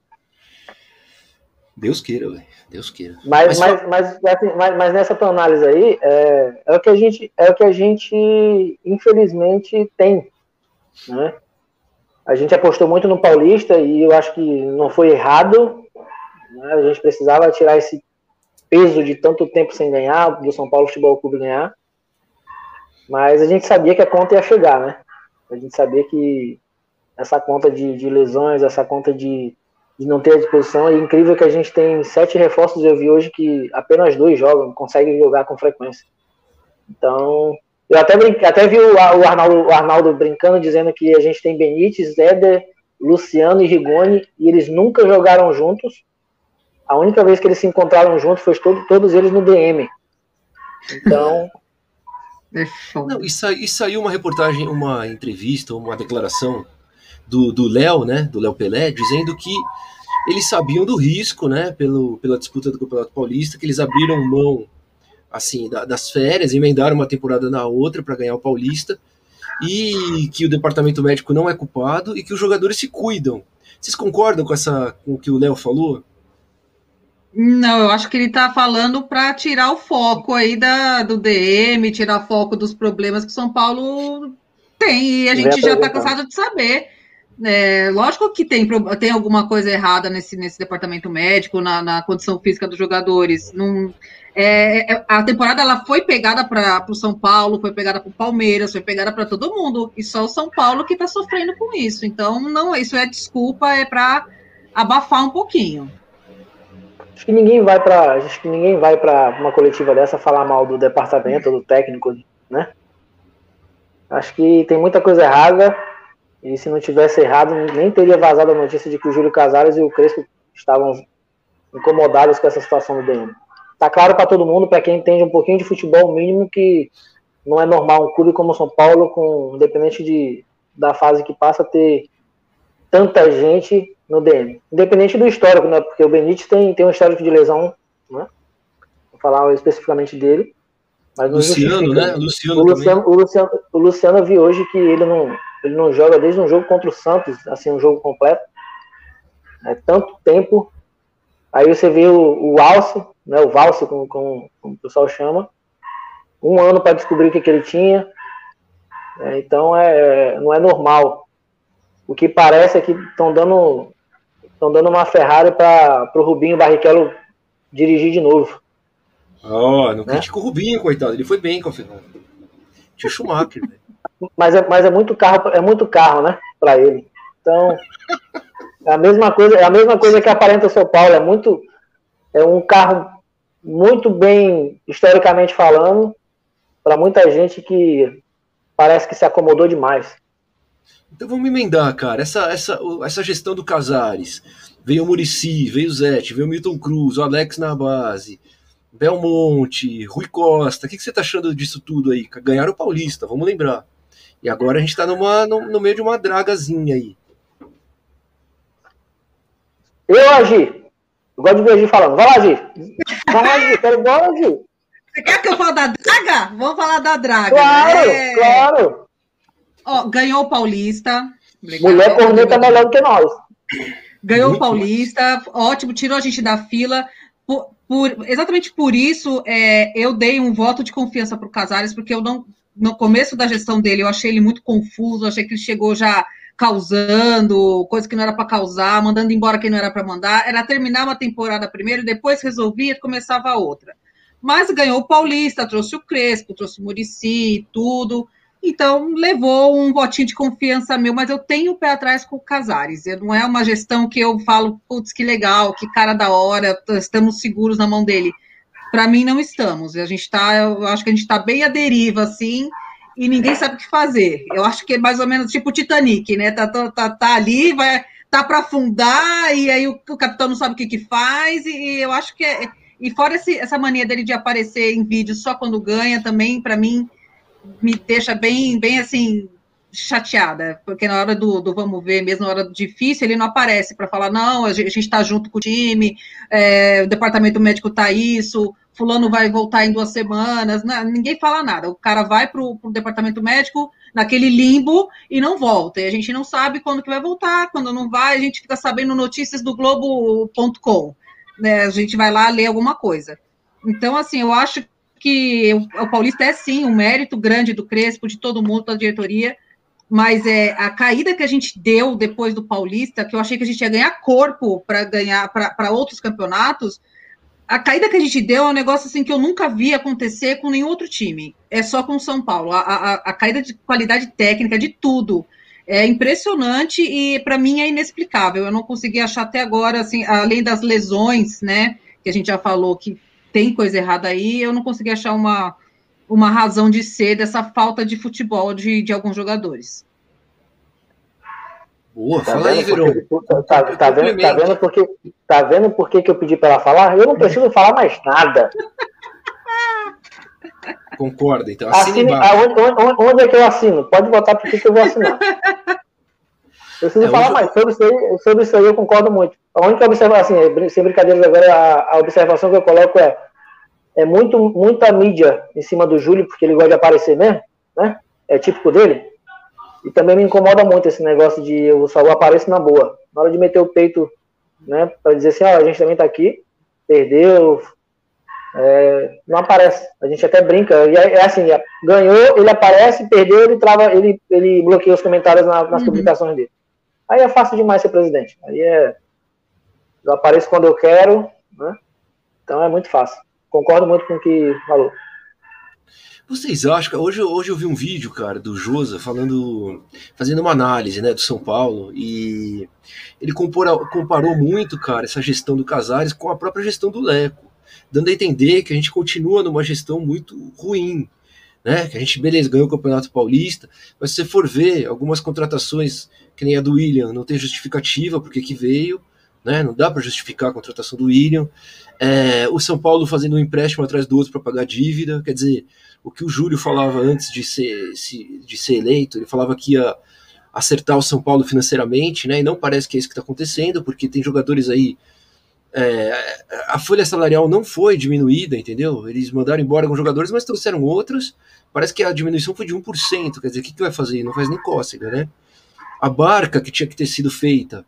Deus queira, velho. Deus queira. Mas, mas, só... mas, mas, mas nessa tua análise aí, é, é, o que a gente, é o que a gente, infelizmente, tem. Né? A gente apostou muito no Paulista e eu acho que não foi errado. Né? A gente precisava tirar esse peso de tanto tempo sem ganhar, do São Paulo Futebol Clube ganhar. Mas a gente sabia que a conta ia chegar, né? A gente sabia que essa conta de, de lesões, essa conta de, de não ter à disposição. É incrível que a gente tem sete reforços, eu vi hoje que apenas dois jogam, conseguem jogar com frequência. Então, eu até, brinque, até vi o Arnaldo, o Arnaldo brincando, dizendo que a gente tem Benítez, Éder, Luciano e Rigoni, e eles nunca jogaram juntos. A única vez que eles se encontraram juntos foi todo, todos eles no D M. Então... Não, e, sa, e saiu uma reportagem, uma entrevista, uma declaração do Léo, né, do Léo Pelé, dizendo que eles sabiam do risco, né, pelo, pela disputa do Campeonato Paulista, que eles abriram mão, assim, da, das férias, emendaram uma temporada na outra para ganhar o Paulista, e que o departamento médico não é culpado, e que os jogadores se cuidam. Vocês concordam com, essa, com o que o Léo falou? Não, eu acho que ele está falando para tirar o foco aí da, do D M, tirar foco dos problemas que São Paulo tem, e a gente já está cansado de saber. É, lógico que tem, tem alguma coisa errada nesse, nesse departamento médico, na, na condição física dos jogadores. Não, é, a temporada ela foi pegada para o São Paulo, foi pegada para o Palmeiras, foi pegada para todo mundo, e só o São Paulo que está sofrendo com isso. Então, não, isso é desculpa, é para abafar um pouquinho. Acho que ninguém vai para acho que ninguém vai para uma coletiva dessa falar mal do departamento, do técnico, né? Acho que tem muita coisa errada. E se não tivesse errado, nem teria vazado a notícia de que o Júlio Casares e o Crespo estavam incomodados com essa situação do D M. Tá claro para todo mundo, para quem entende um pouquinho de futebol mínimo, que não é normal um clube como o São Paulo, com, independente de, da fase que passa, ter tanta gente no D M. Independente do histórico, né? Porque o Benítez tem, tem um histórico de lesão, né? Vou falar especificamente dele. Mas Luciano, né? Luciano o, Luciano, o Luciano O Luciano eu vi hoje que ele não... Ele não joga desde um jogo contra o Santos, assim, um jogo completo. É tanto tempo. Aí você vê o, o Alce, né, o Valse, como, como, como o pessoal chama. Um ano para descobrir o que, que ele tinha. É, então, é, não é normal. O que parece é que estão dando, estão dando uma Ferrari para o Rubinho Barrichello dirigir de novo. Oh, não critica, né? O Rubinho, coitado. Ele foi bem com a Ferrari. Tinha o Schumacher, velho. Mas é, mas é muito carro, é muito carro, né, para ele. Então, é a mesma coisa, é a mesma coisa que aparenta o São Paulo, é muito é um carro muito bem historicamente falando, para muita gente que parece que se acomodou demais. Então vamos emendar, cara. Essa essa essa gestão do Casares, veio o Muricy, veio o Zete, veio o Milton Cruz, o Alex na base, Belmonte, Rui Costa. O que que você tá achando disso tudo aí? Ganharam o Paulista, vamos lembrar. E agora a gente está numa, no, no meio de uma dragazinha aí. Eu, Agi. Eu gosto de ver o Agi falando. Vai lá, Agi. Vai lá, Agi. Quero igual, Agi. Você quer que eu fale da draga? Vamos falar da draga. Claro, né? Claro. Ó, ganhou o Paulista. Obrigado. Mulher corneta melhor do que nós. Ganhou muito o Paulista. Bom. Ótimo. Tirou a gente da fila. Por, por, exatamente por isso, é, eu dei um voto de confiança para o Casares, porque eu não... No começo da gestão dele, eu achei ele muito confuso, achei que ele chegou já causando, coisa que não era para causar, mandando embora quem não era para mandar. Era terminar uma temporada primeiro, depois resolvia e começava a outra. Mas ganhou o Paulista, trouxe o Crespo, trouxe o Muricy, tudo. Então, levou um botinho de confiança meu, mas eu tenho o pé atrás com o Casares. Não é uma gestão que eu falo, putz, que legal, que cara da hora, estamos seguros na mão dele. para mim não estamos. A gente está, eu acho que a gente está bem à deriva, assim, e ninguém sabe o que fazer. Eu acho que é mais ou menos tipo Titanic, né? Tá, tá, tá ali, vai, tá para afundar, e aí o, o capitão não sabe o que que faz, e, e eu acho que é... E fora esse, essa mania dele de aparecer em vídeo só quando ganha, também, para mim, me deixa bem, bem assim, chateada. Porque na hora do, do vamos ver, mesmo na hora do difícil, ele não aparece para falar, não, a gente está junto com o time, é, o departamento médico está isso, fulano vai voltar em duas semanas, não, ninguém fala nada. O cara vai para o departamento médico naquele limbo e não volta. E a gente não sabe quando que vai voltar, quando não vai, a gente fica sabendo notícias do globo ponto com. Né, a gente vai lá ler alguma coisa. Então, assim, eu acho que o, o Paulista é, sim, um mérito grande do Crespo, de todo mundo, da diretoria, mas é, a caída que a gente deu depois do Paulista, que eu achei que a gente ia ganhar corpo para ganhar para outros campeonatos, a caída que a gente deu é um negócio assim, que eu nunca vi acontecer com nenhum outro time. É só com o São Paulo. A, a, a caída de qualidade técnica, de tudo, é impressionante e, para mim, é inexplicável. Eu não consegui achar até agora, assim, além das lesões, né, que a gente já falou que tem coisa errada aí, eu não consegui achar uma, uma razão de ser dessa falta de futebol de, de alguns jogadores. Boa, fala aí, Verão. Tá, tá vendo, tá vendo porque, tá vendo porque que eu pedi para ela falar? Eu não preciso falar mais nada. Concorda, então assine, assine onde, onde é que eu assino? Pode botar por que eu vou assinar. Eu preciso é falar onde... mais sobre isso, aí, sobre isso aí eu concordo muito. A única observação, assim, sem brincadeiras agora, a, a observação que eu coloco é é muito, muita mídia em cima do Júlio, porque ele gosta de aparecer mesmo, né? É típico dele. E também me incomoda muito esse negócio de eu só apareço na boa. Na hora de meter o peito, né, para dizer assim, ó, a gente também tá aqui, perdeu... É, não aparece, a gente até brinca e é, é assim, é, ganhou, ele aparece, perdeu, ele trava, ele, ele bloqueia os comentários na, nas uhum. publicações dele. Aí é fácil demais ser presidente, aí é eu apareço quando eu quero, né? Então é muito fácil, concordo muito com o que falou. Vocês acham, hoje, hoje eu vi um vídeo, cara, do Josa falando, fazendo uma análise, né, do São Paulo, e ele compara, comparou muito, cara, essa gestão do Casares com a própria gestão do Leco, dando a entender que a gente continua numa gestão muito ruim, né? Que a gente, beleza, ganhou o Campeonato Paulista, mas se você for ver algumas contratações, que nem a do William, não tem justificativa porque que veio, né? Não dá para justificar a contratação do William, é, o São Paulo fazendo um empréstimo atrás do outro para pagar dívida, quer dizer, o que o Júlio falava antes de ser, de ser eleito, ele falava que ia acertar o São Paulo financeiramente, né? E não parece que é isso que está acontecendo, porque tem jogadores aí. É, a folha salarial não foi diminuída, entendeu? Eles mandaram embora alguns jogadores, mas trouxeram outros. Parece que a diminuição foi de um por cento. Quer dizer, o que, que vai fazer? Não faz nem cócega, né? A barca que tinha que ter sido feita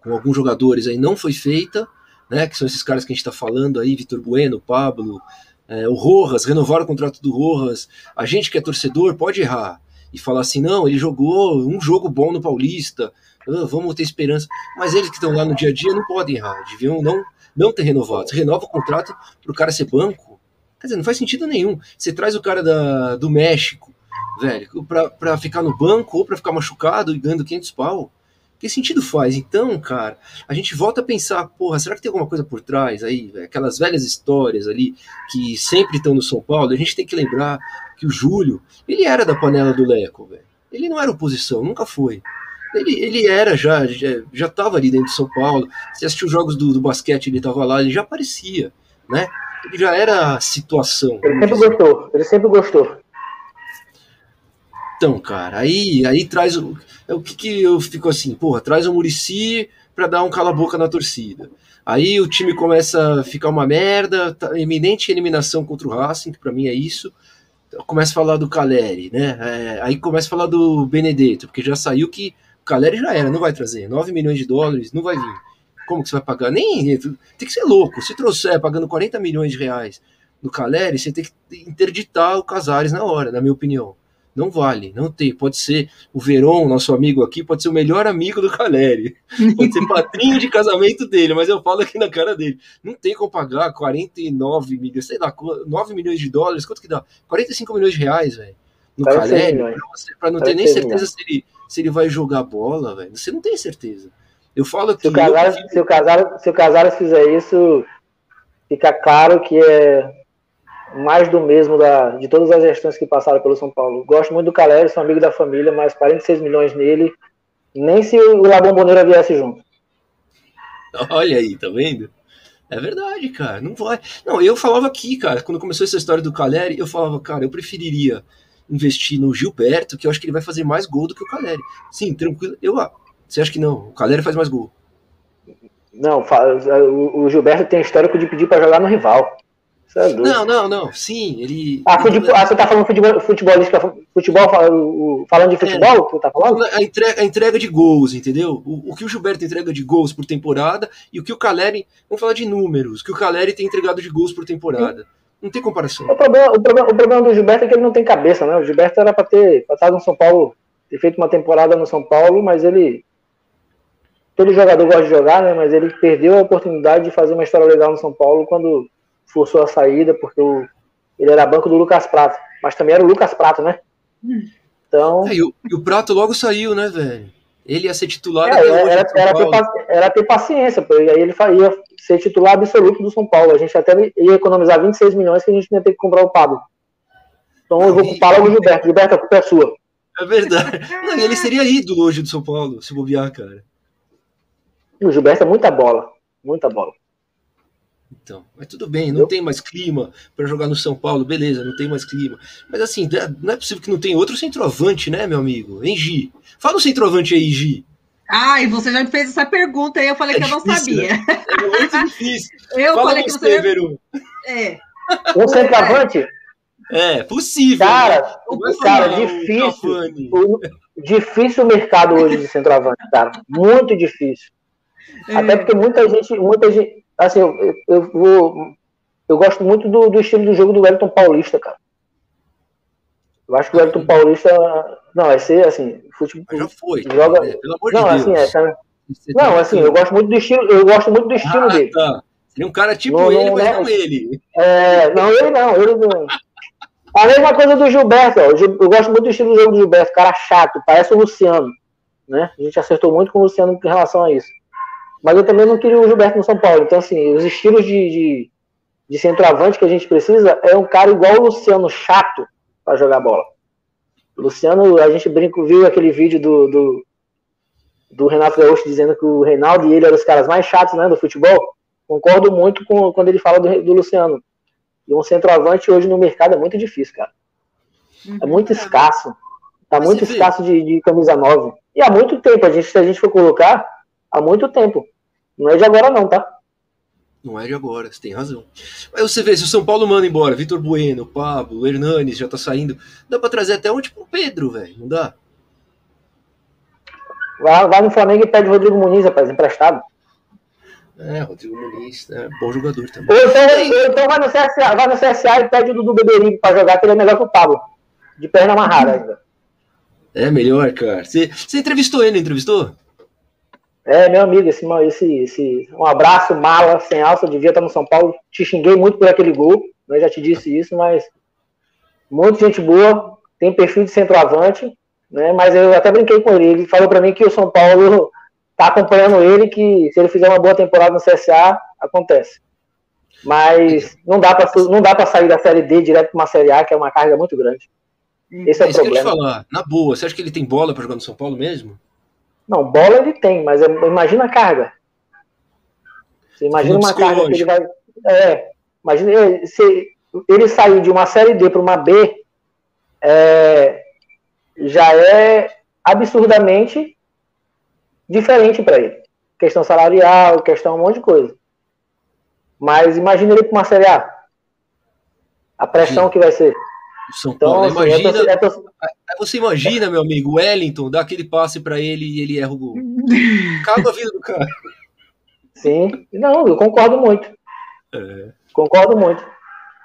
com alguns jogadores aí não foi feita, né? Que são esses caras que a gente está falando aí, Victor Bueno, Pablo, é, o Rojas, renovaram o contrato do Rojas. A gente que é torcedor pode errar e falar assim, não, ele jogou um jogo bom no Paulista, Uh, vamos ter esperança, mas eles que estão lá no dia a dia não podem errar, deviam não, não ter renovado. Você renova o contrato para o cara ser banco, quer dizer, não faz sentido nenhum. Você traz o cara da, do México, velho, para ficar no banco ou para ficar machucado e ganhando quinhentos pau, que sentido faz? Então, cara, a gente volta a pensar, porra, será que tem alguma coisa por trás aí, véio? Aquelas velhas histórias ali que sempre estão no São Paulo. A gente tem que lembrar que o Júlio, ele era da panela do Leco, velho. Ele não era oposição, nunca foi. Ele, ele era, já já estava ali dentro de São Paulo. Se assistiu os jogos do, do basquete, ele estava lá, ele já aparecia, né? Ele já era a situação. Ele sempre dizer. gostou, ele sempre gostou. Então, cara, aí, aí traz o... É o que, que eu fico assim, porra, traz o Muricy para dar um cala-boca na torcida. Aí o time começa a ficar uma merda, tá, iminente eliminação contra o Racing, que para mim é isso. Começa a falar do Calleri, né? É, aí começa a falar do Benedetto, porque já saiu que o Calleri já era, não vai trazer. nove milhões de dólares, não vai vir. Como que você vai pagar? Nem... Tem que ser louco. Se trouxer pagando quarenta milhões de reais no Calleri, você tem que interditar o Casares na hora, na minha opinião. Não vale, não tem. Pode ser o Veron, nosso amigo aqui, pode ser o melhor amigo do Calleri. Pode ser padrinho de casamento dele, mas eu falo aqui na cara dele. Não tem como pagar quarenta e nove milhões, sei lá, nove milhões de dólares, quanto que dá? quarenta e cinco milhões de reais, velho. No Calleri, pra não ter nem certeza se ele... se ele vai jogar bola, velho, você não tem certeza. Eu falo que... Se o Casares, eu... se o Casares, se o Casares fizer isso, fica claro que é mais do mesmo da, de todas as gestões que passaram pelo São Paulo. Gosto muito do Calleri, sou amigo da família, mas quarenta e seis milhões nele, nem se o La Bombonera viesse junto. Olha aí, tá vendo? É verdade, cara, não vai... Não, eu falava aqui, cara, quando começou essa história do Calleri, eu falava, cara, eu preferiria investir no Gilberto, que eu acho que ele vai fazer mais gol do que o Calleri. Sim, tranquilo, eu... Você acha que não? O Calleri faz mais gol. Não, o Gilberto tem histórico de pedir pra jogar no rival. Isso é doido. Não, não, não, sim, ele... Ah, futebol, ah você tá falando futebol, futebolista, futebol, falando de futebol, é, tá falando? A entrega, a entrega de gols, entendeu? O, o que o Gilberto entrega de gols por temporada e o que o Calleri, vamos falar de números, que o Calleri tem entregado de gols por temporada. Não tem comparação. O problema, o problema, o problema do Gilberto é que ele não tem cabeça, né? O Gilberto era pra ter passado no São Paulo, ter feito uma temporada no São Paulo, mas ele... Todo jogador gosta de jogar, né? Mas ele perdeu a oportunidade de fazer uma história legal no São Paulo quando forçou a saída, porque o, ele era banco do Lucas Prato. Mas também era o Lucas Prato, né? Então... É, e, o, e o Prato logo saiu, né, velho? Ele ia ser titular... É, era, era, era, ter, era ter paciência, porque aí ele ia ser titular absoluto do São Paulo. A gente até ia economizar vinte e seis milhões que a gente ia ter que comprar o Pablo. Então eu vou culpar logo o Gilberto. Gilberto, a culpa é sua. É verdade. Não, ele seria ídolo hoje do São Paulo, se bobear, cara. O Gilberto é muita bola, muita bola. Então, mas tudo bem, não eu... tem mais clima para jogar no São Paulo, beleza, não tem mais clima. Mas assim, não é possível que não tenha outro centroavante, né, meu amigo? Hein, Gi? Fala o centroavante aí, Gi. Ah, e você já me fez essa pergunta aí, eu falei é que difícil, eu não sabia. Né? É muito difícil. Eu Fala falei você, que você... Veru. É. Um centroavante? É, possível. Cara, né? o cara difícil. O, difícil o mercado hoje de centroavante, cara. Muito difícil. Até porque muita gente, muita gente assim, eu, eu, eu, eu gosto muito do, do estilo do jogo do Wellington Paulista, cara. Eu acho que o Wellington Paulista, não, vai ser assim, futebol... Mas já foi, joga... né? Pelo amor não, de assim, Deus. É, não, assim, eu gosto muito do estilo, eu gosto muito do estilo ah, dele. Tá. Tem um cara tipo não, ele, não, mas não, não ele. É, não, ele não, ele não. A mesma coisa do Gilberto, ó. Eu gosto muito do estilo do jogo do Gilberto, cara chato, parece o Luciano, né? A gente acertou muito com o Luciano em relação a isso. Mas eu também não queria o Gilberto no São Paulo. Então, assim, os estilos de, de, de centroavante que a gente precisa é um cara igual o Luciano, chato, para jogar bola. O Luciano, a gente brinca, viu aquele vídeo do, do, do Renato Gaúcho dizendo que o Reinaldo e ele eram os caras mais chatos, né, do futebol. Concordo muito com quando ele fala do, do Luciano. E um centroavante hoje no mercado é muito difícil, cara. É muito escasso. Tá muito escasso de, de camisa nove. E há muito tempo, a gente, se a gente for colocar, há muito tempo. Não é de agora não, tá? Não é de agora, você tem razão. Aí você vê, se o São Paulo manda embora, Victor Bueno, Pablo, Hernanes já tá saindo, dá pra trazer até um tipo o Pedro, velho, não dá? Vai, vai no Flamengo e pede o Rodrigo Muniz, rapaz, emprestado. É, Rodrigo Muniz, é bom jogador também. Ou então, então vai, no C S A, vai no C S A e pede o Dudu Beberibe pra jogar, que ele é melhor que o Pablo, de perna amarrada ainda. É melhor, cara. Você, você entrevistou ele, entrevistou? É, meu amigo, esse, esse, esse, um abraço, mala, sem alça, devia estar no São Paulo. Te xinguei muito por aquele gol, eu já te disse isso, mas muita gente boa, tem perfil de centroavante, né? Mas eu até brinquei com ele, ele falou pra mim que o São Paulo tá acompanhando ele, que se ele fizer uma boa temporada no C S A, acontece. Mas não dá pra, não dá pra sair da Série D direto pra uma Série A, que é uma carga muito grande. Esse é, é o problema. Que eu te falar, na boa, você acha que ele tem bola pra jogar no São Paulo mesmo? Não, bola ele tem, mas imagina a carga. Você imagina uma carga que ele vai... É, imagina, se ele saiu de uma Série D para uma B, é, já é absurdamente diferente para ele. Questão salarial, questão um monte de coisa. Mas imagina ele para uma Série A. A pressão que vai ser. São Paulo, então, imagina, assim, é torcida, é torcida. Você imagina, meu amigo, o Wellington dá aquele passe pra ele e ele erra o gol. Acaba a vida do cara. Sim, não, eu concordo muito. É. Concordo muito.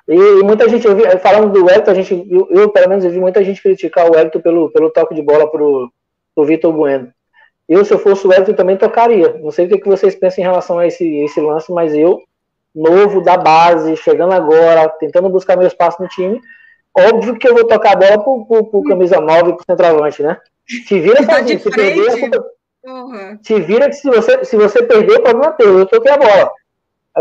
E, e muita gente, eu vi, falando do Wellington, a gente, eu, eu pelo menos eu vi muita gente criticar o Wellington pelo, pelo toque de bola pro, pro Victor Bueno. Eu, se eu fosse o Wellington, também tocaria. Não sei o que vocês pensam em relação a esse, esse lance, mas eu, novo, da base, chegando agora, tentando buscar meu espaço no time, óbvio que eu vou tocar a bola pro, pro, pro camisa nove e pro centroavante, né? Te vira, tá gente, se perder, uhum. Te vira que se você, se você perder, o problema é teu. Eu toquei a bola.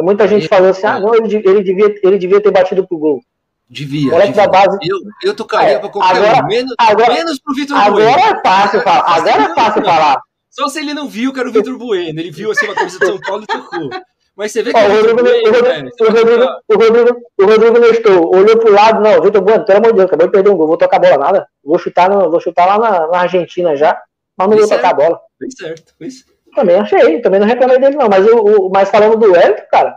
Muita gente falou assim, ah, não, ele, ele, devia, ele devia ter batido pro gol. Devia. Agora devia. Da base... Eu, eu tocaria é, para qualquer agora, um, menos, agora, menos pro Victor agora Bueno. Agora é fácil falar, agora é fácil falar. Só se ele não viu que era o Victor Bueno, ele viu assim uma camisa do São Paulo e tocou. Mas você vê que... Ó, o, Rodrigo, bem, o, Rodrigo, o, Rodrigo, o, Rodrigo, o Rodrigo Nestor olhou pro lado, não, o Victor Bueno, pelo amor de Deus, acabou de perder um gol, vou tocar a bola nada, vou chutar, no, vou chutar lá na, na Argentina já, mas não vou tocar a bola. Foi certo, foi certo. Também achei, também não reclamei dele não, mas, eu, o, mas falando do Wellington, cara,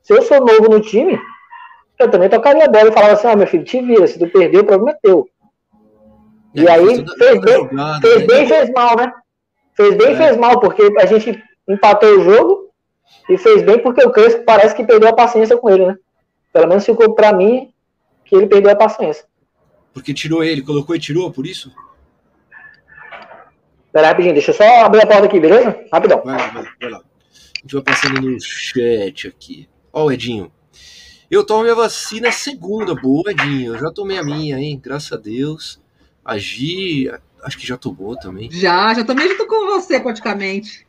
se eu sou novo no time, eu também tocaria a bola e falava assim, ah, meu filho, te vira, se tu perder, o problema é teu. É, e aí, fez bem, fez bem, fez mal, né? Fez bem, é. fez mal, porque a gente empatou o jogo e fez bem porque o Crespo parece que perdeu a paciência com ele, né? Pelo menos ficou pra mim que ele perdeu a paciência. Porque tirou ele, colocou e tirou, por isso? Pera aí, rapidinho, deixa eu só abrir a porta aqui, beleza? Rapidão. Vai lá, vai, vai lá. A gente vai passando no chat aqui. Ó, o Edinho. Eu tomo minha vacina segunda. Boa, Edinho. Eu já tomei a minha, hein? Graças a Deus. A Gi, acho que já tomou também. Já, já tomei junto com você, praticamente.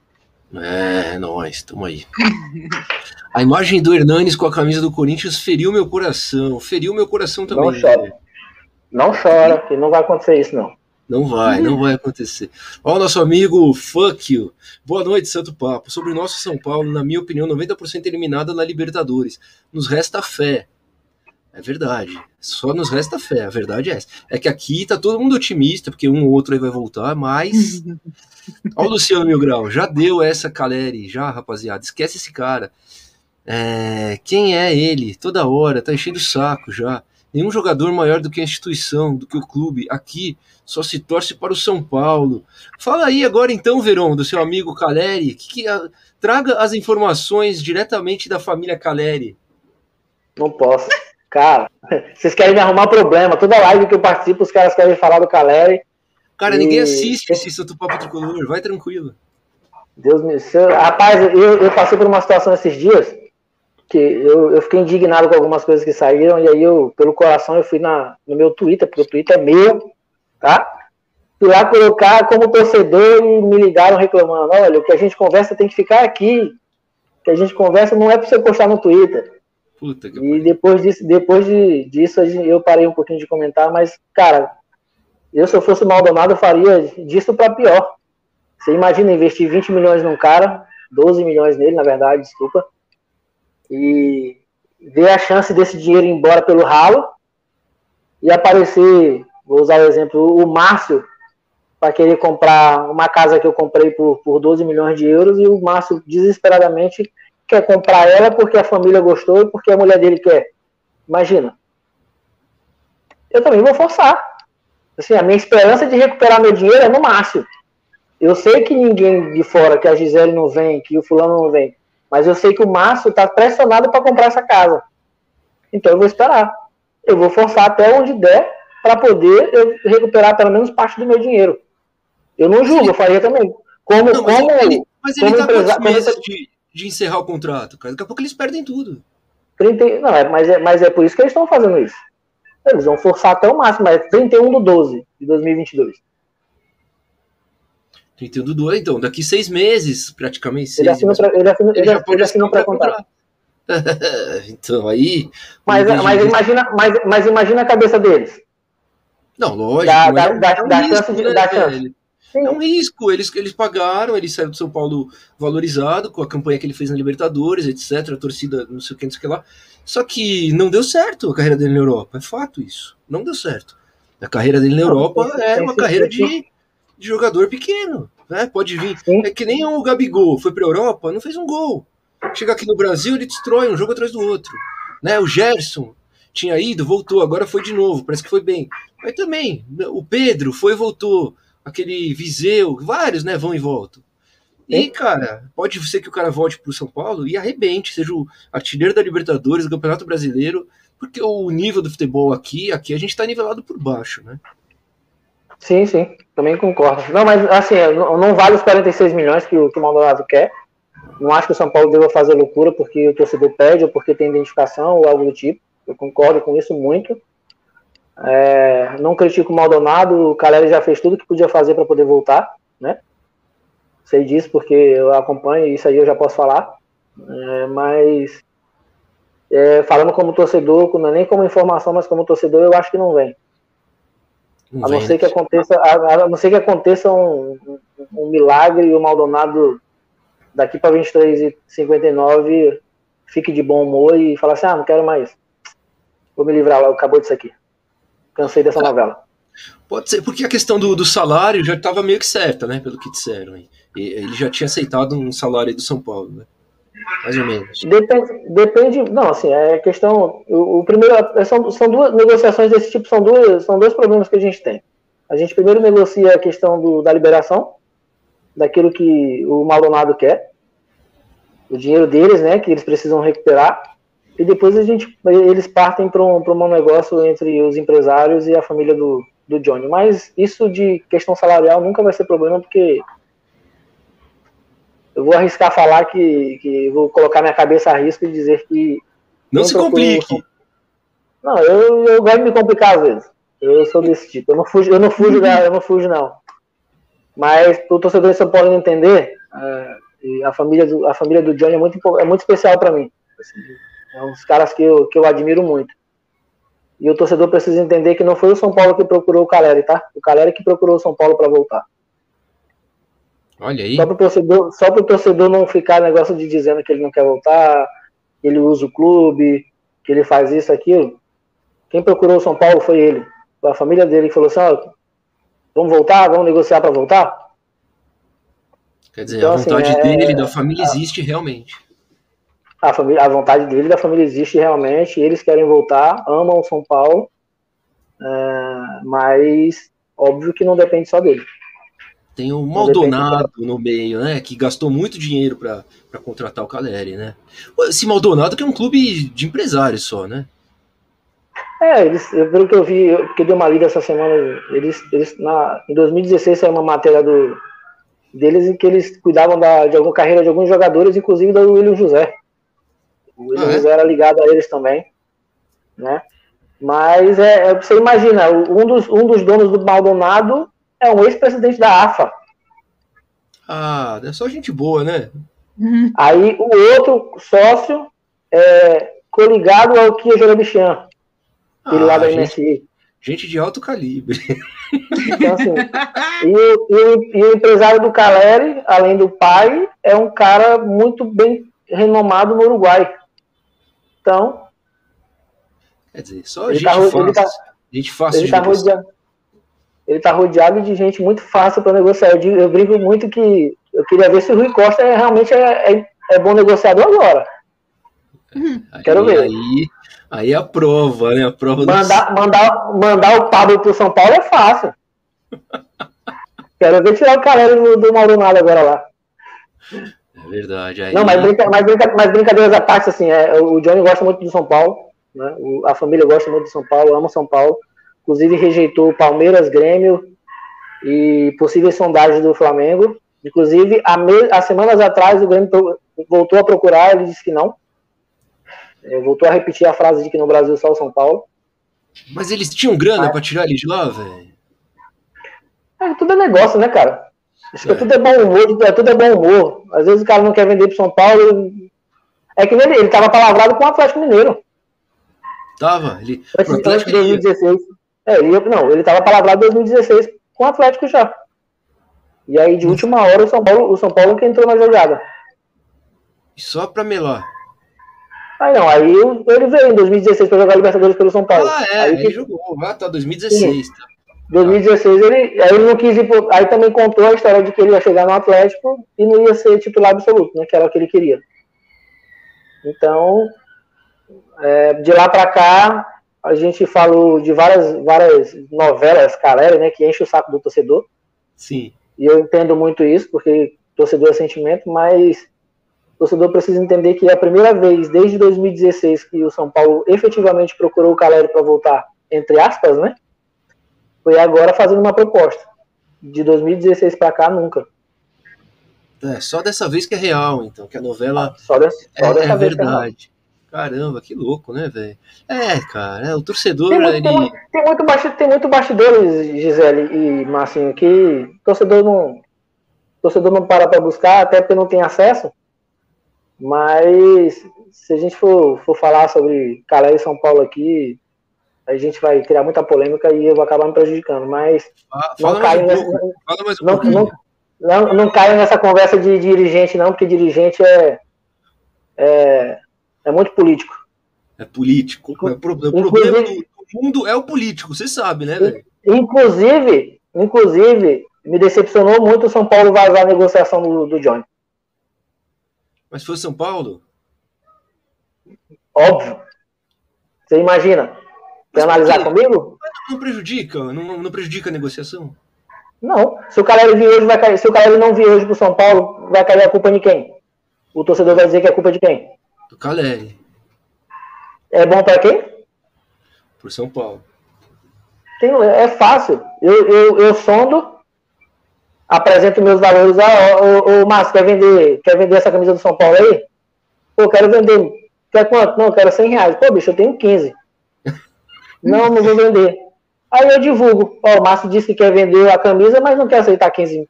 É, nós, tamo aí. A imagem do Hernanes com a camisa do Corinthians feriu meu coração. Feriu meu coração também. Não chora. Né? Não chora, que não vai acontecer isso, não. Não vai, não vai acontecer. Ó, o nosso amigo Fuck you. Boa noite, Santo Papo. Sobre o nosso São Paulo, na minha opinião, noventa por cento eliminada na Libertadores. Nos resta fé. É verdade. Só nos resta fé. A verdade é essa. É que aqui tá todo mundo otimista, porque um ou outro aí vai voltar, mas... Ó, o Luciano Mil Grau. Já deu essa Calleri, já, rapaziada. Esquece esse cara. É... Quem é ele? Toda hora. Tá enchendo o saco já. Nenhum jogador maior do que a instituição, do que o clube. Aqui só se torce para o São Paulo. Fala aí agora então, Verão, do seu amigo Calleri. Que, que, a, traga as informações diretamente da família Calleri. Não posso. Cara, vocês querem me arrumar problema. Toda live que eu participo, os caras querem falar do Calleri. Cara, e... ninguém assiste esse Santo Papo Tricolor. Vai tranquilo. Deus me... Seu... Rapaz, eu, eu passei por uma situação esses dias... que eu, eu fiquei indignado com algumas coisas que saíram, e aí eu, pelo coração, eu fui na, no meu Twitter, porque o Twitter é meu, tá? Fui lá colocar como torcedor e me ligaram reclamando, olha, o que a gente conversa tem que ficar aqui, o que a gente conversa não é pra você postar no Twitter. Puta que e depois disso, depois de, disso eu parei um pouquinho de comentar, mas, cara, eu se eu fosse Maldonado, eu faria disso pra pior. Você imagina investir vinte milhões num cara, doze milhões nele, na verdade, desculpa, e ver a chance desse dinheiro ir embora pelo ralo e aparecer, vou usar o exemplo, o Márcio para querer comprar uma casa que eu comprei por, por doze milhões de euros e o Márcio desesperadamente quer comprar ela porque a família gostou e porque a mulher dele quer. Imagina. Eu também vou forçar. Assim, a minha esperança de recuperar meu dinheiro é no Márcio. Eu sei que ninguém de fora, que a Gisele não vem, que o fulano não vem, mas eu sei que o Márcio está pressionado para comprar essa casa. Então eu vou esperar. Eu vou forçar até onde der para poder eu recuperar pelo menos parte do meu dinheiro. Eu não julgo, eu faria também. Como, não, mas como, ele está com os meses de, de encerrar o contrato, cara. Daqui a pouco eles perdem tudo. trinta não, é, mas, é, mas é por isso que eles estão fazendo isso. Eles vão forçar até o máximo, mas é trinta e um de doze de dois mil e vinte e dois. trinta e um do dois, então, daqui seis meses, praticamente seis. Ele assinou pra, ele assinou, ele já ele assinou pra contrato. Então, aí... Mas, mas, de... imagina, mas, mas imagina a cabeça deles. Não, lógico. Da, da, é, da, é um da risco, chance de, né, da chance. É um risco. Eles, eles pagaram, eles saíram do São Paulo valorizado, com a campanha que ele fez na Libertadores, etcétera, a torcida, não sei o que, não sei o que lá. Só que não deu certo a carreira dele na Europa. É fato isso. Não deu certo. A carreira dele na Europa não, é uma carreira de... de jogador pequeno, né? Pode vir. Sim. É que nem o Gabigol foi para a Europa, não fez um gol. Chega aqui no Brasil, ele destrói um jogo atrás do outro, né? O Gerson tinha ido, voltou, agora foi de novo, parece que foi bem. Mas também, o Pedro foi e voltou, aquele Viseu, vários, né? Vão e voltam. E, cara, pode ser que o cara volte para o São Paulo e arrebente, seja o artilheiro da Libertadores, do Campeonato Brasileiro, porque o nível do futebol aqui, aqui a gente está nivelado por baixo, né? Sim, sim, também concordo. Não, mas assim, não, não vale os quarenta e seis milhões que o, que o Maldonado quer. Não acho que o São Paulo deva fazer loucura porque o torcedor pede ou porque tem identificação ou algo do tipo. Eu concordo com isso muito. É, não critico o Maldonado, o Calleri já fez tudo que podia fazer para poder voltar, né? Sei disso porque eu acompanho e isso aí eu já posso falar. É, mas é, falando como torcedor, não é nem como informação, mas como torcedor, eu acho que não vem. Não a, não ser que aconteça, a, a não ser que aconteça um, um milagre e o Maldonado daqui para vinte e três e cinquenta e nove fique de bom humor e fale assim, ah, não quero mais. Vou me livrar, acabou disso aqui. Cansei dessa novela. Pode ser, porque a questão do, do salário já estava meio que certa, né? Pelo que disseram. E, ele já tinha aceitado um salário aí do São Paulo, né? Mais ou menos. Depende, depende não, assim, é questão... O, o primeiro, são, são duas negociações desse tipo, são, duas, são dois problemas que a gente tem. A gente primeiro negocia a questão do, da liberação, daquilo que o Maldonado quer, o dinheiro deles, né, que eles precisam recuperar, e depois a gente, eles partem para um, para um negócio entre os empresários e a família do, do Johnny. Mas isso de questão salarial nunca vai ser problema, porque... Eu vou arriscar falar que, que vou colocar minha cabeça a risco e dizer que... Não, não se complique. Um... Não, eu, eu gosto de me complicar às vezes. Eu sou desse tipo. Eu não fujo, eu não fujo, uhum. eu não, fujo não. Mas o torcedor de São Paulo entender, uh, a, família do, a família do Johnny é muito, é muito especial para mim. Assim, é uns caras que eu, que eu admiro muito. E o torcedor precisa entender que não foi o São Paulo que procurou o Calleri, tá? O Calleri que procurou o São Paulo para voltar. Olha aí. Só para o torcedor, só pro torcedor não ficar negócio de dizendo que ele não quer voltar, que ele usa o clube, que ele faz isso, aquilo. Quem procurou o São Paulo foi ele. A família dele que falou assim, ó, vamos voltar, vamos negociar para voltar. Quer dizer, então, a vontade assim, é... dele, da família, existe realmente. A, família, a vontade dele, da família existe realmente. Eles querem voltar, amam o São Paulo, é... mas óbvio que não depende só dele. Tem o Maldonado no meio, né? Que gastou muito dinheiro para contratar o Calleri, né? Esse Maldonado que é um clube de empresários só, né? É, eles, pelo que eu vi, eu, que eu dei uma lida essa semana, eles, eles, na, em dois mil e dezesseis saiu uma matéria do, deles em que eles cuidavam da, de alguma carreira de alguns jogadores, inclusive do William José. O William ah, é? José era ligado a eles também, né? Mas é, é, você imagina, um dos, um dos donos do Maldonado é um ex-presidente da A F A. Ah, é só gente boa, né? Uhum. Aí o outro sócio é coligado ao que é Jorobichan. Ah, ele lá da M S I. Gente de alto calibre. Então, assim, e, e, e o empresário do Calleri, além do pai, é um cara muito bem renomado no Uruguai. Então... Quer dizer, só gente tá, fácil. Tá, gente fácil ele de tá rodeado. Ele tá rodeado de gente muito fácil para negociar. Eu, digo, eu brinco muito que eu queria ver se o Rui Costa é, realmente é, é, é bom negociador agora. Hum, aí, quero ver. Aí, aí a prova, né? A prova mandar, do... mandar, mandar o Pablo pro São Paulo é fácil. Quero ver tirar o Calleri do, do Maldonado agora lá. É verdade. Aí... Não, mas, brinca, mas, brinca, mas brincadeiras à parte, assim, é, o Johnny gosta muito do São Paulo, né? O, a família gosta muito do São Paulo, ama São Paulo. Inclusive rejeitou Palmeiras, Grêmio e possíveis sondagens do Flamengo. Inclusive, há, me... há semanas atrás, o Grêmio voltou a procurar, ele disse que não. Voltou a repetir a frase de que no Brasil só o São Paulo. Mas eles tinham grana ah. para tirar ele de lá, velho? É, tudo é negócio, né, cara? Acho que é. Tudo é bom humor, tudo é, tudo é bom humor. Às vezes o cara não quer vender pro São Paulo. É que ele estava palavrado com o Atlético Mineiro. Tava, ele... Antes, antes de dois mil e dezesseis... É, ele, não, ele estava palavrado em dois mil e dezesseis com o Atlético já. E aí, de última hora, o São Paulo, o São Paulo que entrou na jogada. E só pra melar. Aí não, aí ele veio em dois mil e dezesseis para jogar Libertadores pelo São Paulo. Ah, é, aí, aí que... jogou, ah, tá, dois mil e dezesseis. Tá. dois mil e dezesseis, ele, aí ele não quis ir pro... Aí também contou a história de que ele ia chegar no Atlético e não ia ser titular absoluto, né, que era o que ele queria. Então, é, de lá pra cá... A gente falou de várias, várias novelas, Calleri, né, que enche o saco do torcedor. Sim. E eu entendo muito isso, porque torcedor é sentimento, mas o torcedor precisa entender que é a primeira vez desde dois mil e dezesseis que o São Paulo efetivamente procurou o Calleri para voltar, entre aspas, né? Foi agora fazendo uma proposta. De dois mil e dezesseis para cá, nunca. É, só dessa vez que é real, então, que a novela só dessa, só é, dessa é vez verdade. Que é caramba, que louco, né, velho? É, cara, é, o torcedor... Tem muito, ele... tem, muito, tem, muito bastidor, tem muito bastidores, Gisele e Marcinho, que o torcedor não, torcedor não para para buscar, até porque não tem acesso. Mas se a gente for, for falar sobre Calleri e São Paulo aqui, a gente vai criar muita polêmica e eu vou acabar me prejudicando. Mas ah, não caio nessa, não, não, não, não caio nessa conversa de, de dirigente, não, porque dirigente é, é, é muito político. É político. O problema do mundo é o político, você sabe, né, velho? Inclusive, inclusive, me decepcionou muito o São Paulo vazar a negociação do, do Johnny. Mas foi São Paulo? Óbvio. Você imagina? Quer analisar comigo? Não prejudica? Não, não prejudica a negociação? Não. Se o Calleri vir hoje, vai cair. Se o Calleri não vir hoje pro São Paulo, vai cair a culpa de quem? O torcedor vai dizer que é culpa de quem? Do Calleri. É bom para quem? Por São Paulo. Tem, é fácil. Eu, eu, eu sondo, apresento meus valores. Ô, Márcio, quer vender, quer vender essa camisa do São Paulo aí? Pô, quero vender. Quer quanto? Não, quero cem reais. Pô, bicho, eu tenho quinze. Não, não vou vender. Aí eu divulgo. Ó, o Márcio disse que quer vender a camisa, mas não quer aceitar quinze.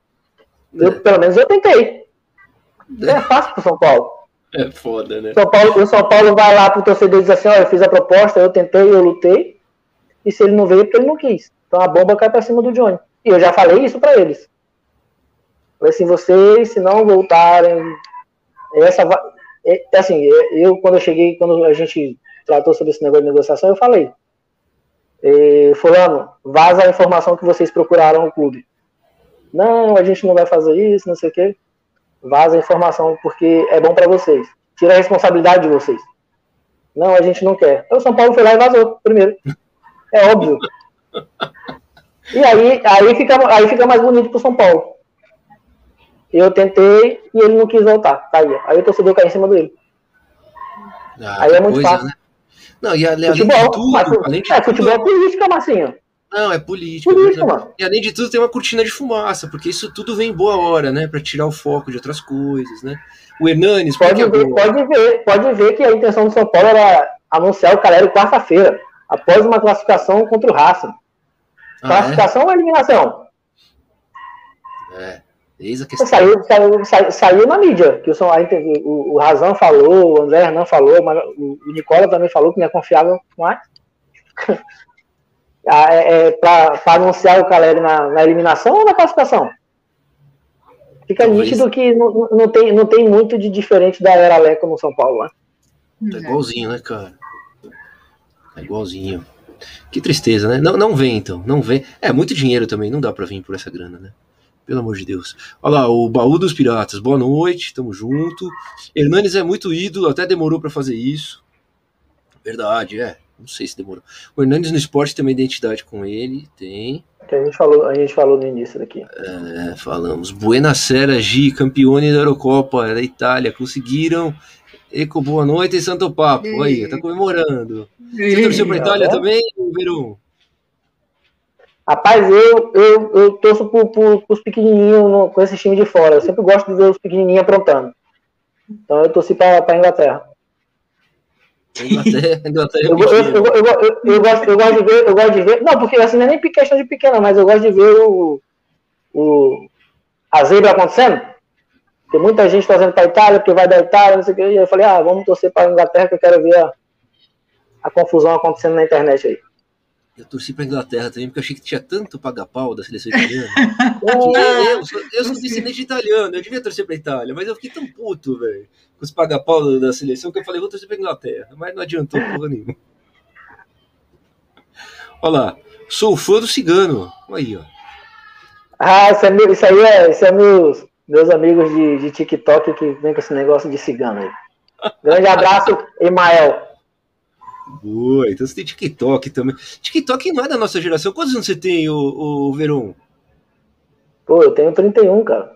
Eu, é. Pelo menos eu tentei. É fácil pro São Paulo. É foda, né? São Paulo, o São Paulo vai lá pro torcedor e diz assim, ó, eu fiz a proposta, eu tentei, eu lutei, e se ele não veio, porque ele não quis. Então a bomba cai pra cima do Johnny. E eu já falei isso pra eles. Falei assim, vocês, se não voltarem... Essa va... é, assim, eu quando eu cheguei, quando a gente tratou sobre esse negócio de negociação, eu falei, e, fulano, vaza a informação que vocês procuraram no clube. Não, a gente não vai fazer isso, não sei o quê. Vaza a informação, porque é bom para vocês. Tira a responsabilidade de vocês. Não, a gente não quer. Então o São Paulo foi lá e vazou primeiro. É óbvio. E aí, aí, fica, aí fica mais bonito pro São Paulo. Eu tentei e ele não quis voltar. Tá aí, aí o torcedor caiu em cima dele. Ah, aí é muito coisa, fácil. Né? Não, e além futebol, de tudo... Mas, além de é, tudo... futebol é política, Marcinho. Não, é política. política mano. E além de tudo tem uma cortina de fumaça, porque isso tudo vem em boa hora, né? Pra tirar o foco de outras coisas, né? O Hernanes... Pode, ver, pode, ver, pode ver que a intenção do São Paulo era anunciar o Calleri quarta-feira, após uma classificação contra o Racing. Ah, classificação é? Ou eliminação? É, eis a questão. Saiu, saiu, saiu, saiu na mídia, que o, o, o Razão falou, o André Hernan falou, o, o Nicola também falou que não é confiável mais. É, é, para anunciar o Calleri na, na eliminação ou na classificação? Fica talvez. Nítido que não, não, tem, não tem muito de diferente da era Leco no São Paulo, né? Tá igualzinho, né, cara? Tá igualzinho. Que tristeza, né? Não, não vem, então. Não vem. É, muito dinheiro também. Não dá pra vir por essa grana, né? Pelo amor de Deus. Olha lá, o Baú dos Piratas. Boa noite, tamo junto. Hernanes é muito ídolo, até demorou pra fazer isso. Verdade, é. Não sei se demorou. O Hernanes no Esporte tem uma identidade com ele, tem. Que a gente falou, a gente falou no início daqui. É, falamos. Buenasera, G, campeone da Eurocopa da Itália, conseguiram. Eco, boa noite, Santo Papo. E... Aí, tá comemorando. E... Você torceu pra Itália é. também, Verão? Rapaz, eu, eu, eu torço pro, pro, pros pequenininhos no, com esse time de fora. Eu sempre gosto de ver os pequenininhos aprontando. Então eu torci pra, pra Inglaterra. Inglaterra, Inglaterra eu, eu, eu, eu, eu, eu, gosto, eu gosto de ver, eu gosto de ver. Não, porque assim não é nem questão de pequena, mas eu gosto de ver o, o a zebra acontecendo. Tem muita gente torcendo para a Itália, porque vai da Itália, não sei o que. E eu falei, ah, vamos torcer para a Inglaterra, que eu quero ver a, a confusão acontecendo na internet aí. Eu torci para a Inglaterra também, porque eu achei que tinha tanto paga-pau da seleção italiana. eu, eu, sou, eu sou descendente italiano, eu devia torcer para a Itália, mas eu fiquei tão puto, velho, com os paga-pau da seleção, que eu falei, vou torcer para a Inglaterra, mas não adiantou porra nenhuma. Olha lá, sou fã do Cigano, aí, ó. Ah, isso, é meu, isso aí é, isso é meus, meus amigos de, de TikTok que vem com esse negócio de Cigano aí. Grande abraço, Emael. Boa, então você tem TikTok também. TikTok não é da nossa geração. Quantos anos você tem, ô, ô Verão? Pô, eu tenho trinta e um, cara.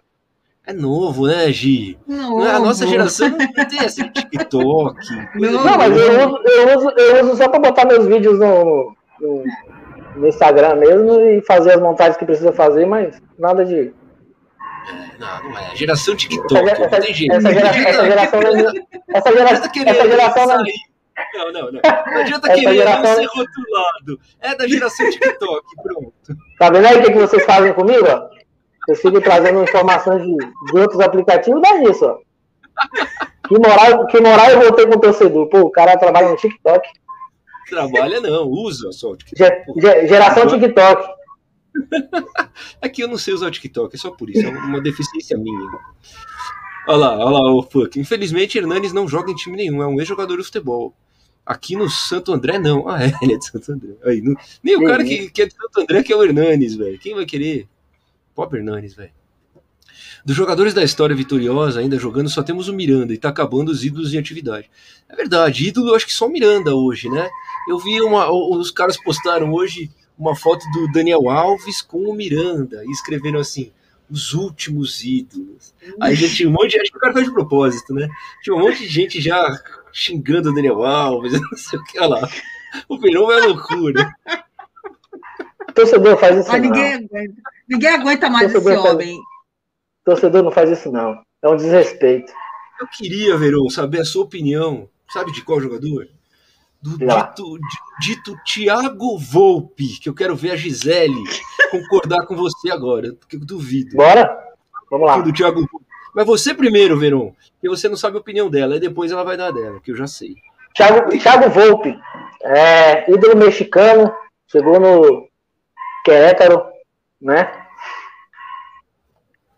É novo, né, Gi? Não, a nossa geração não tem essa assim, TikTok. Não, não, mas eu uso, eu, uso, eu uso só pra botar meus vídeos no, no, no Instagram mesmo e fazer as montagens que precisa fazer, mas nada de... É, não, não é. Geração TikTok, essa, essa, não tem jeito. Essa geração... Essa geração... Essa geração... Não, não, não. Não adianta querer geração... ser rotulado. É da geração TikTok, pronto. Tá vendo aí o que vocês fazem comigo? Ó? Eu fico trazendo informações de, de outros aplicativos, dá isso, ó. Que moral, que moral eu voltei com o torcedor. Pô, o cara trabalha no TikTok. Trabalha não, usa só o TikTok. Ge- geração TikTok. Aqui eu não sei usar o TikTok, é só por isso. É uma deficiência minha. Olha lá, olha lá, o fuck. Infelizmente, Hernanes não joga em time nenhum. É um ex-jogador de futebol. Aqui no Santo André, não. Ah, é, ele é de Santo André. Aí, não... Nem o cara que, que é de Santo André que é o Hernanes, velho. Quem vai querer? Pobre Hernanes, velho. Dos jogadores da história vitoriosa ainda jogando, só temos o Miranda e tá acabando os ídolos em atividade. É verdade, ídolo eu acho que só o Miranda hoje, né? Eu vi uma... Os caras postaram hoje uma foto do Daniel Alves com o Miranda e escreveram assim... Os últimos ídolos. Aí já tinha um monte de... Acho que o cara faz de propósito, né? Tinha um monte de gente já xingando o Daniel Alves, não sei o que. Olha lá. O Perão é loucura. Torcedor faz isso ah, não. Ninguém aguenta, ninguém aguenta mais torcedor esse faz... homem. Torcedor não faz isso não. É um desrespeito. Eu queria, Verão, saber a sua opinião. Sabe de qual jogador? Do dito, dito Thiago Volpi, que eu quero ver a Gisele concordar com você agora, porque eu duvido. Bora? Vamos lá. Do Thiago. Mas você primeiro, Verão, porque você não sabe a opinião dela, e depois ela vai dar dela, que eu já sei. Thiago, Thiago Volpi, é, ídolo mexicano, chegou no Querétaro, né?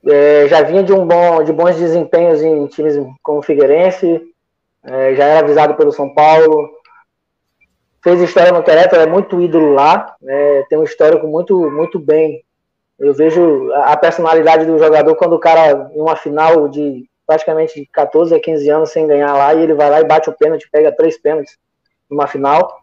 É, já vinha de, um bom, de bons desempenhos em times como o Figueirense, é, já era avisado pelo São Paulo. Fez história no Querétaro, é muito ídolo lá, né? Tem um histórico muito, muito bem. Eu vejo a personalidade do jogador quando o cara, em uma final de praticamente catorze a quinze anos sem ganhar lá, e ele vai lá e bate o pênalti, pega três pênaltis numa final.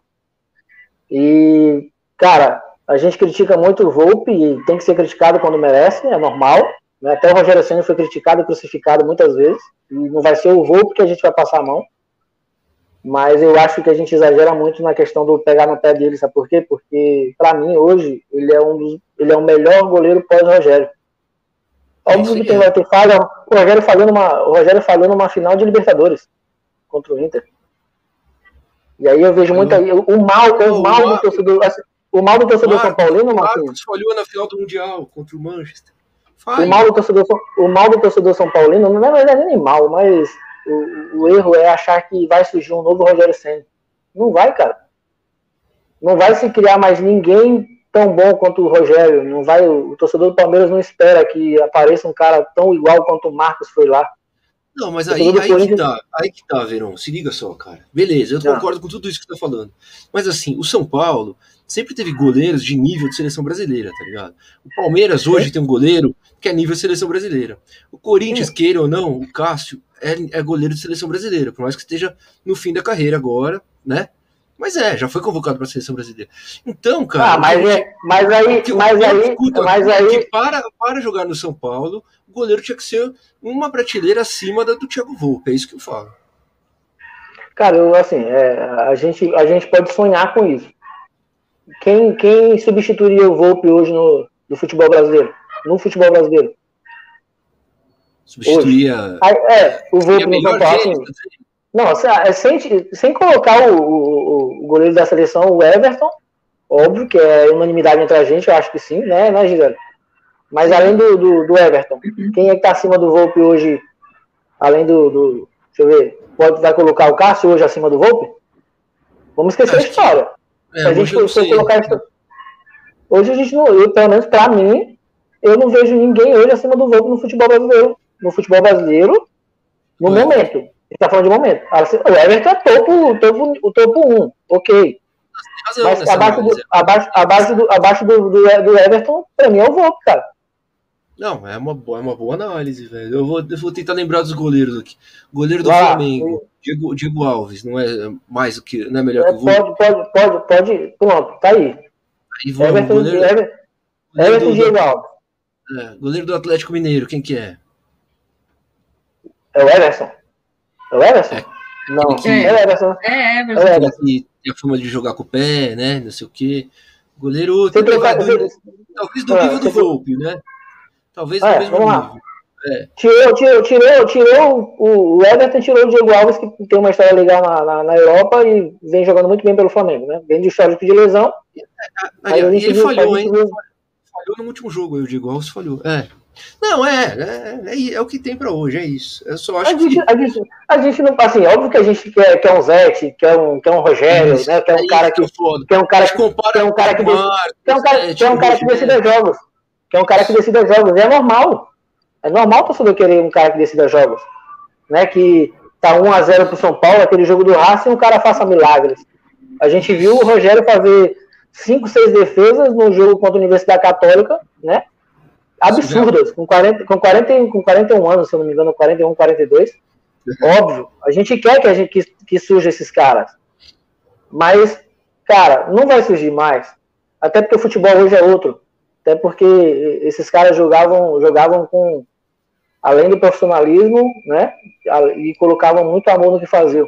E, cara, a gente critica muito o Volpi e tem que ser criticado quando merece, é normal. Né? Até o Rogério Ceni foi criticado e crucificado muitas vezes, e não vai ser o Volpi que a gente vai passar a mão. Mas eu acho que a gente exagera muito na questão do pegar no pé dele, sabe por quê? Porque, pra mim, hoje, ele é, um dos, ele é o melhor goleiro pós-Rogério. Óbvio que quem vai ter falha... O Rogério falhou numa, o Rogério falhou numa final de Libertadores contra o Inter. E aí eu vejo muita... O mal, o mal do torcedor... O mal do torcedor São Paulino, Marcos, falhou na final do Mundial contra o Manchester. O mal do torcedor, o mal do torcedor São Paulino, na verdade, nem mal, mas... O, o erro é achar que vai surgir um novo Rogério Ceni. Não vai, cara. Não vai se criar mais ninguém tão bom quanto o Rogério. Não vai, o, o torcedor do Palmeiras não espera que apareça um cara tão igual quanto o Marcos foi lá. Não, mas aí, aí, Corinthians... que tá, aí que tá, Verão. Se liga só, cara. Beleza, eu não. concordo com tudo isso que você tá falando. Mas assim, o São Paulo sempre teve goleiros de nível de seleção brasileira, tá ligado? O Palmeiras hoje é. tem um goleiro que é nível de seleção brasileira. O Corinthians, é. queira ou não, o Cássio é goleiro de seleção brasileira, por mais que esteja no fim da carreira agora, né? Mas é, já foi convocado para a seleção brasileira. Então, cara... Ah, mas, é, mas aí... Que, mas aí, escuta, mas aí... Para, para jogar no São Paulo, o goleiro tinha que ser uma prateleira acima da do Thiago Volpi, é isso que eu falo. Cara, eu, assim, é, a, gente, a gente pode sonhar com isso. Quem, quem substituiria o Volpi hoje no, no futebol brasileiro? No futebol brasileiro? Substituía. Ah, é, o Volpi no São Paulo. Assim, não, sem, sem colocar o, o, o goleiro da seleção, o Éverson, óbvio que é unanimidade entre a gente, eu acho que sim, né, né, Gisele? Mas além do, do, do Éverson, quem é que tá acima do Volpi hoje? Além do. do deixa eu ver, pode, vai colocar o Cássio hoje acima do Volpi? Vamos esquecer a história. Que, é, a gente foi colocar isso. Hoje a gente não. Eu, pelo menos pra mim, eu não vejo ninguém hoje acima do Volpi no futebol brasileiro. No futebol brasileiro, no é. momento. Ele tá falando de momento. O Everton é topo, o topo, o topo um, ok. Mas, mas abaixo, do, abaixo, abaixo, do, abaixo do, do, do Everton, pra mim, eu vou, cara. Não, é uma, é uma boa análise, velho. Eu vou, eu vou tentar lembrar dos goleiros aqui. Goleiro do ah, Flamengo, o... Diego, Diego Alves, não é mais do que. Não é melhor é, que o Volpi? Pode, pode, pode. Pronto, tá aí. aí vamos, Everton, goleiro, Everton, goleiro Everton do, Diego Alves. É, goleiro do Atlético Mineiro, quem que é? É o Éverson? É o Éverson? É. Não, que... é o Éverson. É, Éverson. É Éverson. Que tem a fama de jogar com o pé, né? Não sei o quê. Goleiro... Tem trocar... jogador... Talvez do é, nível do Volpi, que... né? Talvez do é, mesmo vamos nível. Lá. É. Tirou, tirou, tirou, tirou o Éverson, tirou o Diego Alves, que tem uma história legal na, na, na Europa e vem jogando muito bem pelo Flamengo, né? Vem de histórico de lesão. É, é, aí, aí, ele, ele falhou, hein? Falhou no último jogo, aí o Diego Alves falhou. É. Não, é, é, é, é o que tem para hoje, é isso. Eu só acho a gente, que... a, gente, a gente não, assim, óbvio que a gente quer, quer um Zete, quer um, quer um Rogério, isso, né? Quer um cara que, quer um cara que, quer um cara que, quer um cara, quer um cara que decida jogos, quer um cara que decida jogos, é normal, é normal o torcedor querer um cara que decida jogos, né? Que tá um a zero pro São Paulo, aquele jogo do Racing, o cara faça milagres. A gente viu o Rogério fazer cinco, seis defesas no jogo contra a Universidade Católica, né? Absurdas, com, quarenta, com, quarenta, com quarenta e um anos, se eu não me engano, quarenta e um, quarenta e dois. Óbvio, a gente quer que, a gente, que, que surja esses caras, mas, cara, não vai surgir mais, até porque o futebol hoje é outro, até porque esses caras jogavam, jogavam com, além do profissionalismo, né, e colocavam muito amor no que faziam.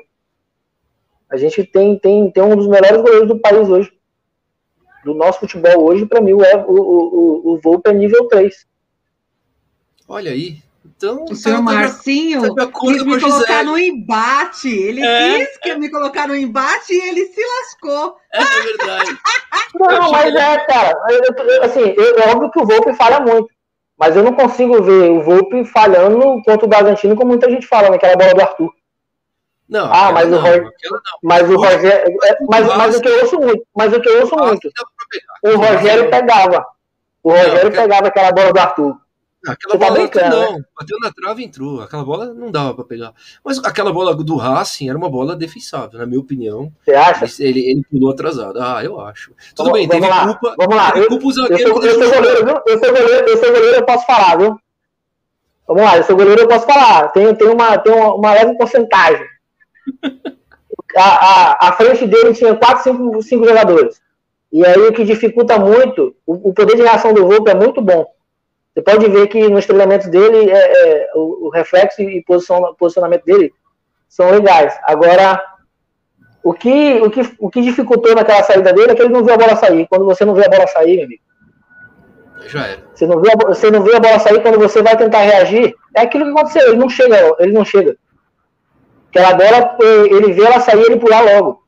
A gente tem, tem, tem um dos melhores goleiros do país hoje, do nosso futebol hoje, para mim, o, o, o, o Volpi é nível três. Olha aí. Então, o seu Marcinho quis me colocar no embate. Ele é. quis que me colocar no embate e ele se lascou. É verdade. Não, mas é, cara. Assim, é óbvio que o Volpi falha muito. Mas eu não consigo ver o Volpi falhando contra o Bragantino, como muita gente fala, naquela bola do Arthur. Não, ah, mas, não, o Roger, não. mas o Rogério. Mas, mas o que eu ouço muito. Mas o que eu ouço muito. O Rogério pegava. O Rogério não, pegava aquela bola do Arthur. Não, aquela Você bola tá brincando, não. Né? Bateu na trave e entrou. Aquela bola não dava pra pegar. Mas aquela bola do Racing era uma bola defensável, na minha opinião. Você acha? Ele, ele pulou atrasado. Ah, eu acho. Tudo vamos, bem, vamos teve lá. culpa. Vamos lá. Teve eu, culpa o zagueiro. Eu, eu, sou, eu, sou goleiro, eu, sou goleiro, eu sou goleiro, eu posso falar, viu? Vamos lá, eu sou goleiro, eu posso falar. Tem, tem, uma, tem uma, uma leve porcentagem. A, a, a frente dele tinha quatro, cinco jogadores. E aí o que dificulta muito, o, o poder de reação do Volpi é muito bom. Você pode ver que nos treinamentos dele, é, é, o, o reflexo e posição, posicionamento dele são legais. Agora, o que, o, que, o que dificultou naquela saída dele é que ele não viu a bola sair. Quando você não vê a bola sair, meu amigo, já era. Você não vê a, você não vê a bola sair, quando você vai tentar reagir, é aquilo que aconteceu, ele não chega, ele não chega. Aquela bola, ele vê ela sair e ele pular logo.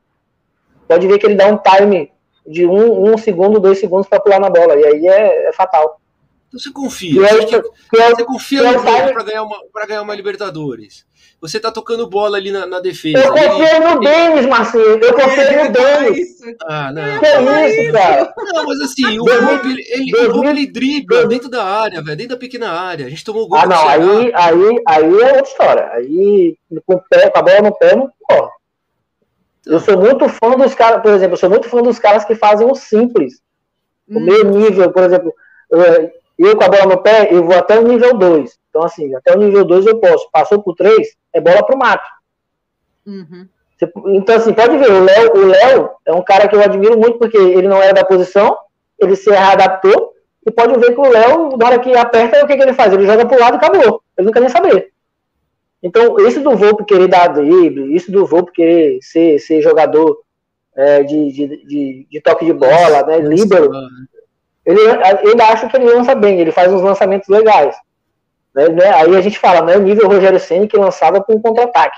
Pode ver que ele dá um time de um, um segundo, dois segundos para pular na bola. E aí é, é fatal. Então você confia. E aí, você, eu, você confia no Deus para ganhar, ganhar uma Libertadores. Você tá tocando bola ali na, na defesa. Eu confio ele, no Denis, Marcinho. Eu confio é, no Denis. Ah, não. Que é isso, cara? Não, mas assim, o Volpi, ele, ele, ele, ele dribla dentro da área, velho, dentro da pequena área. A gente tomou gol. Ah, não. Aí, aí, aí é outra história. Aí, com, o pé, com a bola no pé, não corre. Eu sou muito fã dos caras, por exemplo, eu sou muito fã dos caras que fazem o simples. O hum. meu nível, por exemplo, eu com a bola no pé, eu vou até o nível dois. Então, assim, até o nível dois eu posso. Passou por três, é bola pro mato. Uhum. Você, então, assim, pode ver, o Léo, o Léo é um cara que eu admiro muito, porque ele não era da posição, ele se adaptou, e pode ver que o Léo, na hora que aperta, o que, que ele faz? Ele joga pro lado e acabou. Ele não quer nem saber. Então, isso do Volpi querer dar drible, isso do Volpi querer ser, ser jogador é, de, de, de, de toque de bola, né, líbero, ele, ele acha que ele lança bem, ele faz uns lançamentos legais. Né? Aí a gente fala, né, o nível Rogério Ceni, que lançava com um contra-ataque,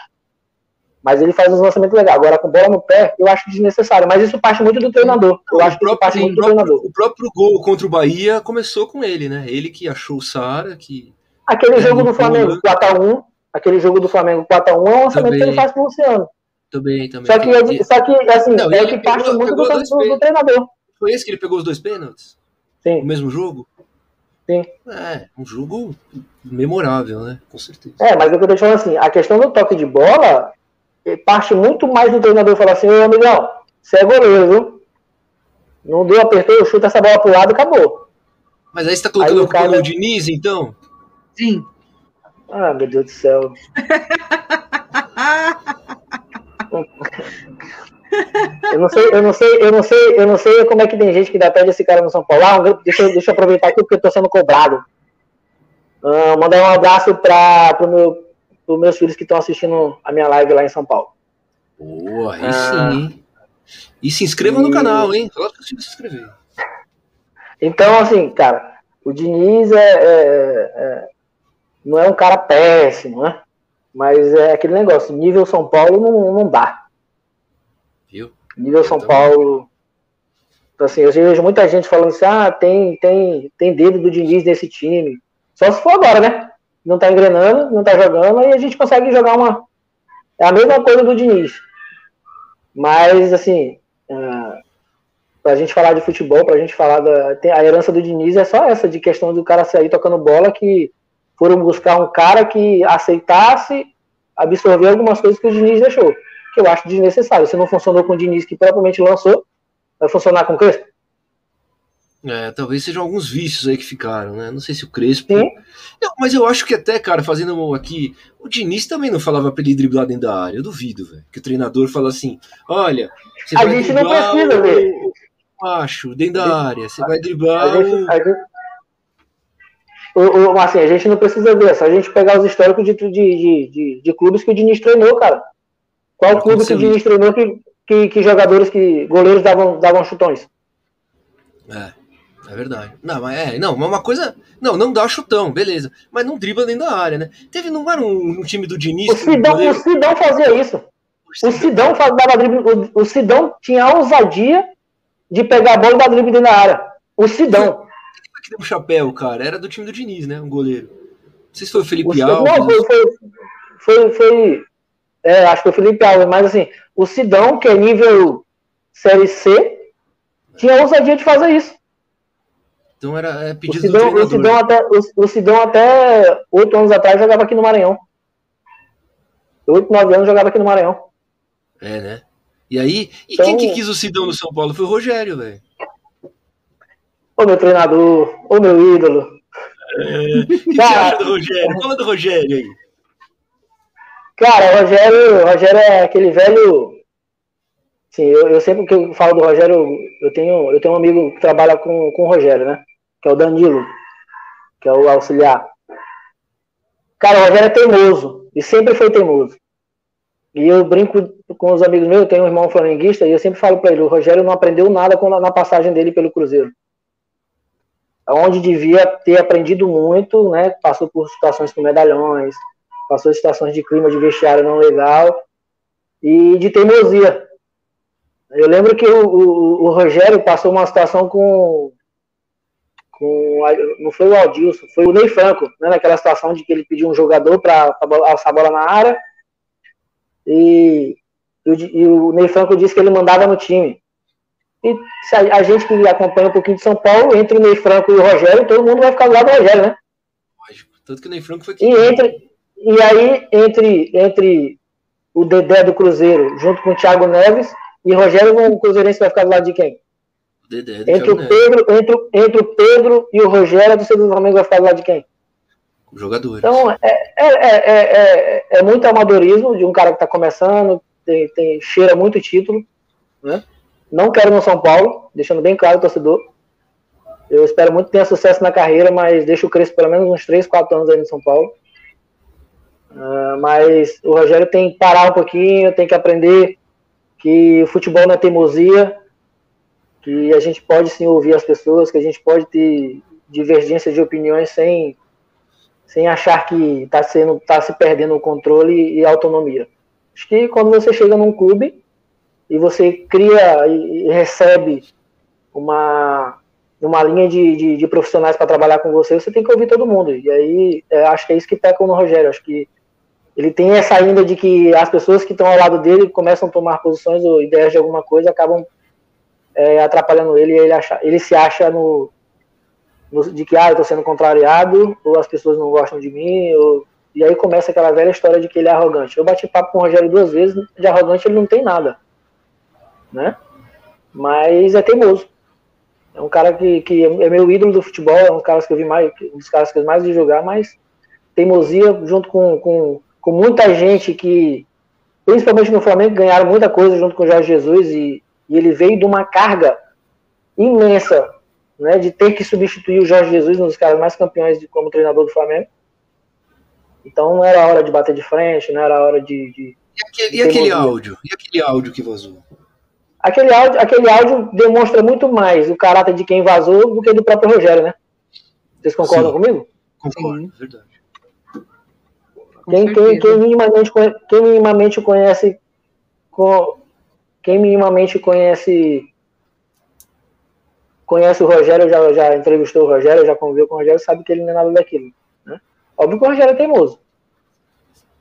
mas ele faz uns lançamentos legais. Agora com bola no pé, eu acho desnecessário, mas isso parte muito do treinador. Eu acho que isso parte muito do treinador. O próprio gol contra o Bahia começou com ele, né? Ele que achou o Sara, que aquele jogo do Flamengo quatro a um, aquele jogo do Flamengo quatro a um é um lançamento que ele faz com o Luciano. Também, também. Só que, só que assim, é que parte muito do, do treinador. Foi esse que ele pegou os dois pênaltis? Sim. No mesmo jogo? Sim. É, um jogo memorável, né? Com certeza. É, mas eu tô falando assim, a questão do toque de bola parte muito mais do treinador falar assim, ô amigão, você é goleiro, viu? Não deu, apertou, chuta essa bola pro lado, acabou. Mas aí você tá colocando aí, o cara... Diniz, então? Sim. Ah, meu Deus do céu. Eu não sei, eu não sei, eu não sei, eu não sei como é que tem gente que dá pé desse cara no São Paulo. Ah, deixa, deixa eu aproveitar aqui porque eu tô sendo cobrado. Ah, mandar um abraço para pro meu, os meus filhos que estão assistindo a minha live lá em São Paulo. Boa, aí ah, sim. E se inscreva e... no canal, hein? Coloca o filho se inscrever. Então, assim, cara, o Diniz é, é, é, não é um cara péssimo, né? Mas é aquele negócio, nível São Paulo não, não dá. Nível eu São também. Paulo, assim, eu vejo muita gente falando assim, ah, tem, tem, tem dedo do Diniz nesse time, Só se for agora, né? Não tá engrenando, não tá jogando, aí a gente consegue jogar uma... É a mesma coisa do Diniz. Mas, assim, uh, pra gente falar de futebol, pra gente falar da... A herança do Diniz é só essa, de questão do cara sair tocando bola, que foram buscar um cara que aceitasse absorver algumas coisas que o Diniz deixou, que eu acho desnecessário. Se não funcionou com o Diniz, que propriamente lançou, vai funcionar com o Crespo? É, talvez sejam alguns vícios aí que ficaram, né? Não sei se o Crespo... Não, mas eu acho que até, cara, fazendo aqui... O Diniz também não falava pra ele driblar dentro da área. Eu duvido, velho. Que o treinador fala assim... Olha, você vai driblar... A gente não precisa, velho. Macho, dentro da área. Você vai driblar... A gente, a gente... O, o, assim, a gente não precisa ver. É só a gente pegar os históricos de, de, de, de, de clubes que o Diniz treinou, cara. Qual clube que o Diniz treinou que, que, que jogadores, que goleiros davam, davam chutões? É... É verdade. Não, mas é, não, uma coisa... Não, não dá chutão, beleza. Mas não dribla dentro da área, né? Teve, não era um, um time do Diniz... O Sidão, o Sidão fazia isso. O Sidão dava drible... O, o Sidão tinha a ousadia de pegar a bola e dar drible dentro da área. O Sidão. Quem que deu o chapéu, cara? Era do time do Diniz, né? Um goleiro. Não sei se foi o Felipe o Alves. Não, foi... foi, foi, foi é, acho que foi o Felipe Alves. Mas, assim, o Sidão, que é nível Série C, tinha a ousadia de fazer isso. Então era é pedido o Sidão, do treinador. O Sidão até oito anos atrás jogava aqui no Maranhão. Oito, nove anos jogava aqui no Maranhão. É, né? E aí, e então, quem que quis o Sidão no São Paulo? Foi o Rogério, velho. Ô meu treinador, ô meu ídolo. É, o que você acha do Rogério? Fala do Rogério aí. Cara, o Rogério, o Rogério é aquele velho... Sim, eu, eu sempre que eu falo do Rogério, eu, eu, tenho, eu tenho um amigo que trabalha com, com o Rogério, né? Que é o Danilo, que é o auxiliar. Cara, o Rogério é teimoso, e sempre foi teimoso. E eu brinco com os amigos meus, eu tenho um irmão flamenguista, e eu sempre falo pra ele, o Rogério não aprendeu nada com, na passagem dele pelo Cruzeiro. Onde devia ter aprendido muito, né? Passou por situações com medalhões, passou por situações de clima de vestiário não legal, e de teimosia. Eu lembro que o, o, o Rogério passou uma situação com, com... Não foi o Aldilson, foi o Ney Franco, né, naquela situação de que ele pediu um jogador para alçar a bola na área. E, e o Ney Franco disse que ele mandava no time. E se a, a gente que acompanha um pouquinho de São Paulo, entre o Ney Franco e o Rogério, todo mundo vai ficar do lado do Rogério, né? Lógico, tanto que o Ney Franco foi... Que... E, entre, e aí, entre, entre o Dedé do Cruzeiro, junto com o Thiago Neves... E Rogério, o cruzeirense vai ficar do lado de quem? Dedé, entre, o Pedro, entre, entre o Pedro e o Rogério, do Flamengo vai ficar do lado de quem? Os jogadores. Então, é, é, é, é, é muito amadorismo de um cara que está começando, tem, tem, cheira muito título. Né? Não quero no São Paulo, deixando bem claro o torcedor. Eu espero muito que tenha sucesso na carreira, mas deixa o Crespo pelo menos uns três, quatro anos aí no São Paulo. Uh, mas o Rogério tem que parar um pouquinho, tem que aprender... que o futebol não é teimosia, que a gente pode sim ouvir as pessoas, que a gente pode ter divergência de opiniões sem, sem achar que está tá se perdendo o controle e a autonomia. Acho que quando você chega num clube e você cria e recebe uma, uma linha de, de, de profissionais para trabalhar com você, você tem que ouvir todo mundo. E aí, é, acho que é isso que peca no Rogério, acho que ele tem essa ainda de que as pessoas que estão ao lado dele começam a tomar posições ou ideias de alguma coisa, acabam é, atrapalhando ele e ele, acha, ele se acha no, no, de que ah, eu estou sendo contrariado, ou as pessoas não gostam de mim, ou, e aí começa aquela velha história de que ele é arrogante. Eu bati papo com o Rogério duas vezes, de arrogante ele não tem nada, né? Mas é teimoso. É um cara que, que é meu ídolo do futebol, é um, cara que eu vi mais, um dos caras que eu mais vi jogar, mas teimosia junto com... com com muita gente que, principalmente no Flamengo, ganharam muita coisa junto com o Jorge Jesus, e, e ele veio de uma carga imensa, né, de ter que substituir o Jorge Jesus, um dos caras mais campeões de, como treinador do Flamengo. Então não era hora de bater de frente, não era hora de... de e aquele, de e aquele áudio? E aquele áudio que vazou? Aquele áudio, aquele áudio demonstra muito mais o caráter de quem vazou do que do próprio Rogério, né? Vocês concordam Sim, comigo? Concordo, é verdade. Quem, quem, quem, minimamente, quem minimamente conhece quem minimamente conhece conhece o Rogério, já, já entrevistou o Rogério, já conviveu com o Rogério, sabe que ele não é nada daquilo. Óbvio que o Rogério é teimoso.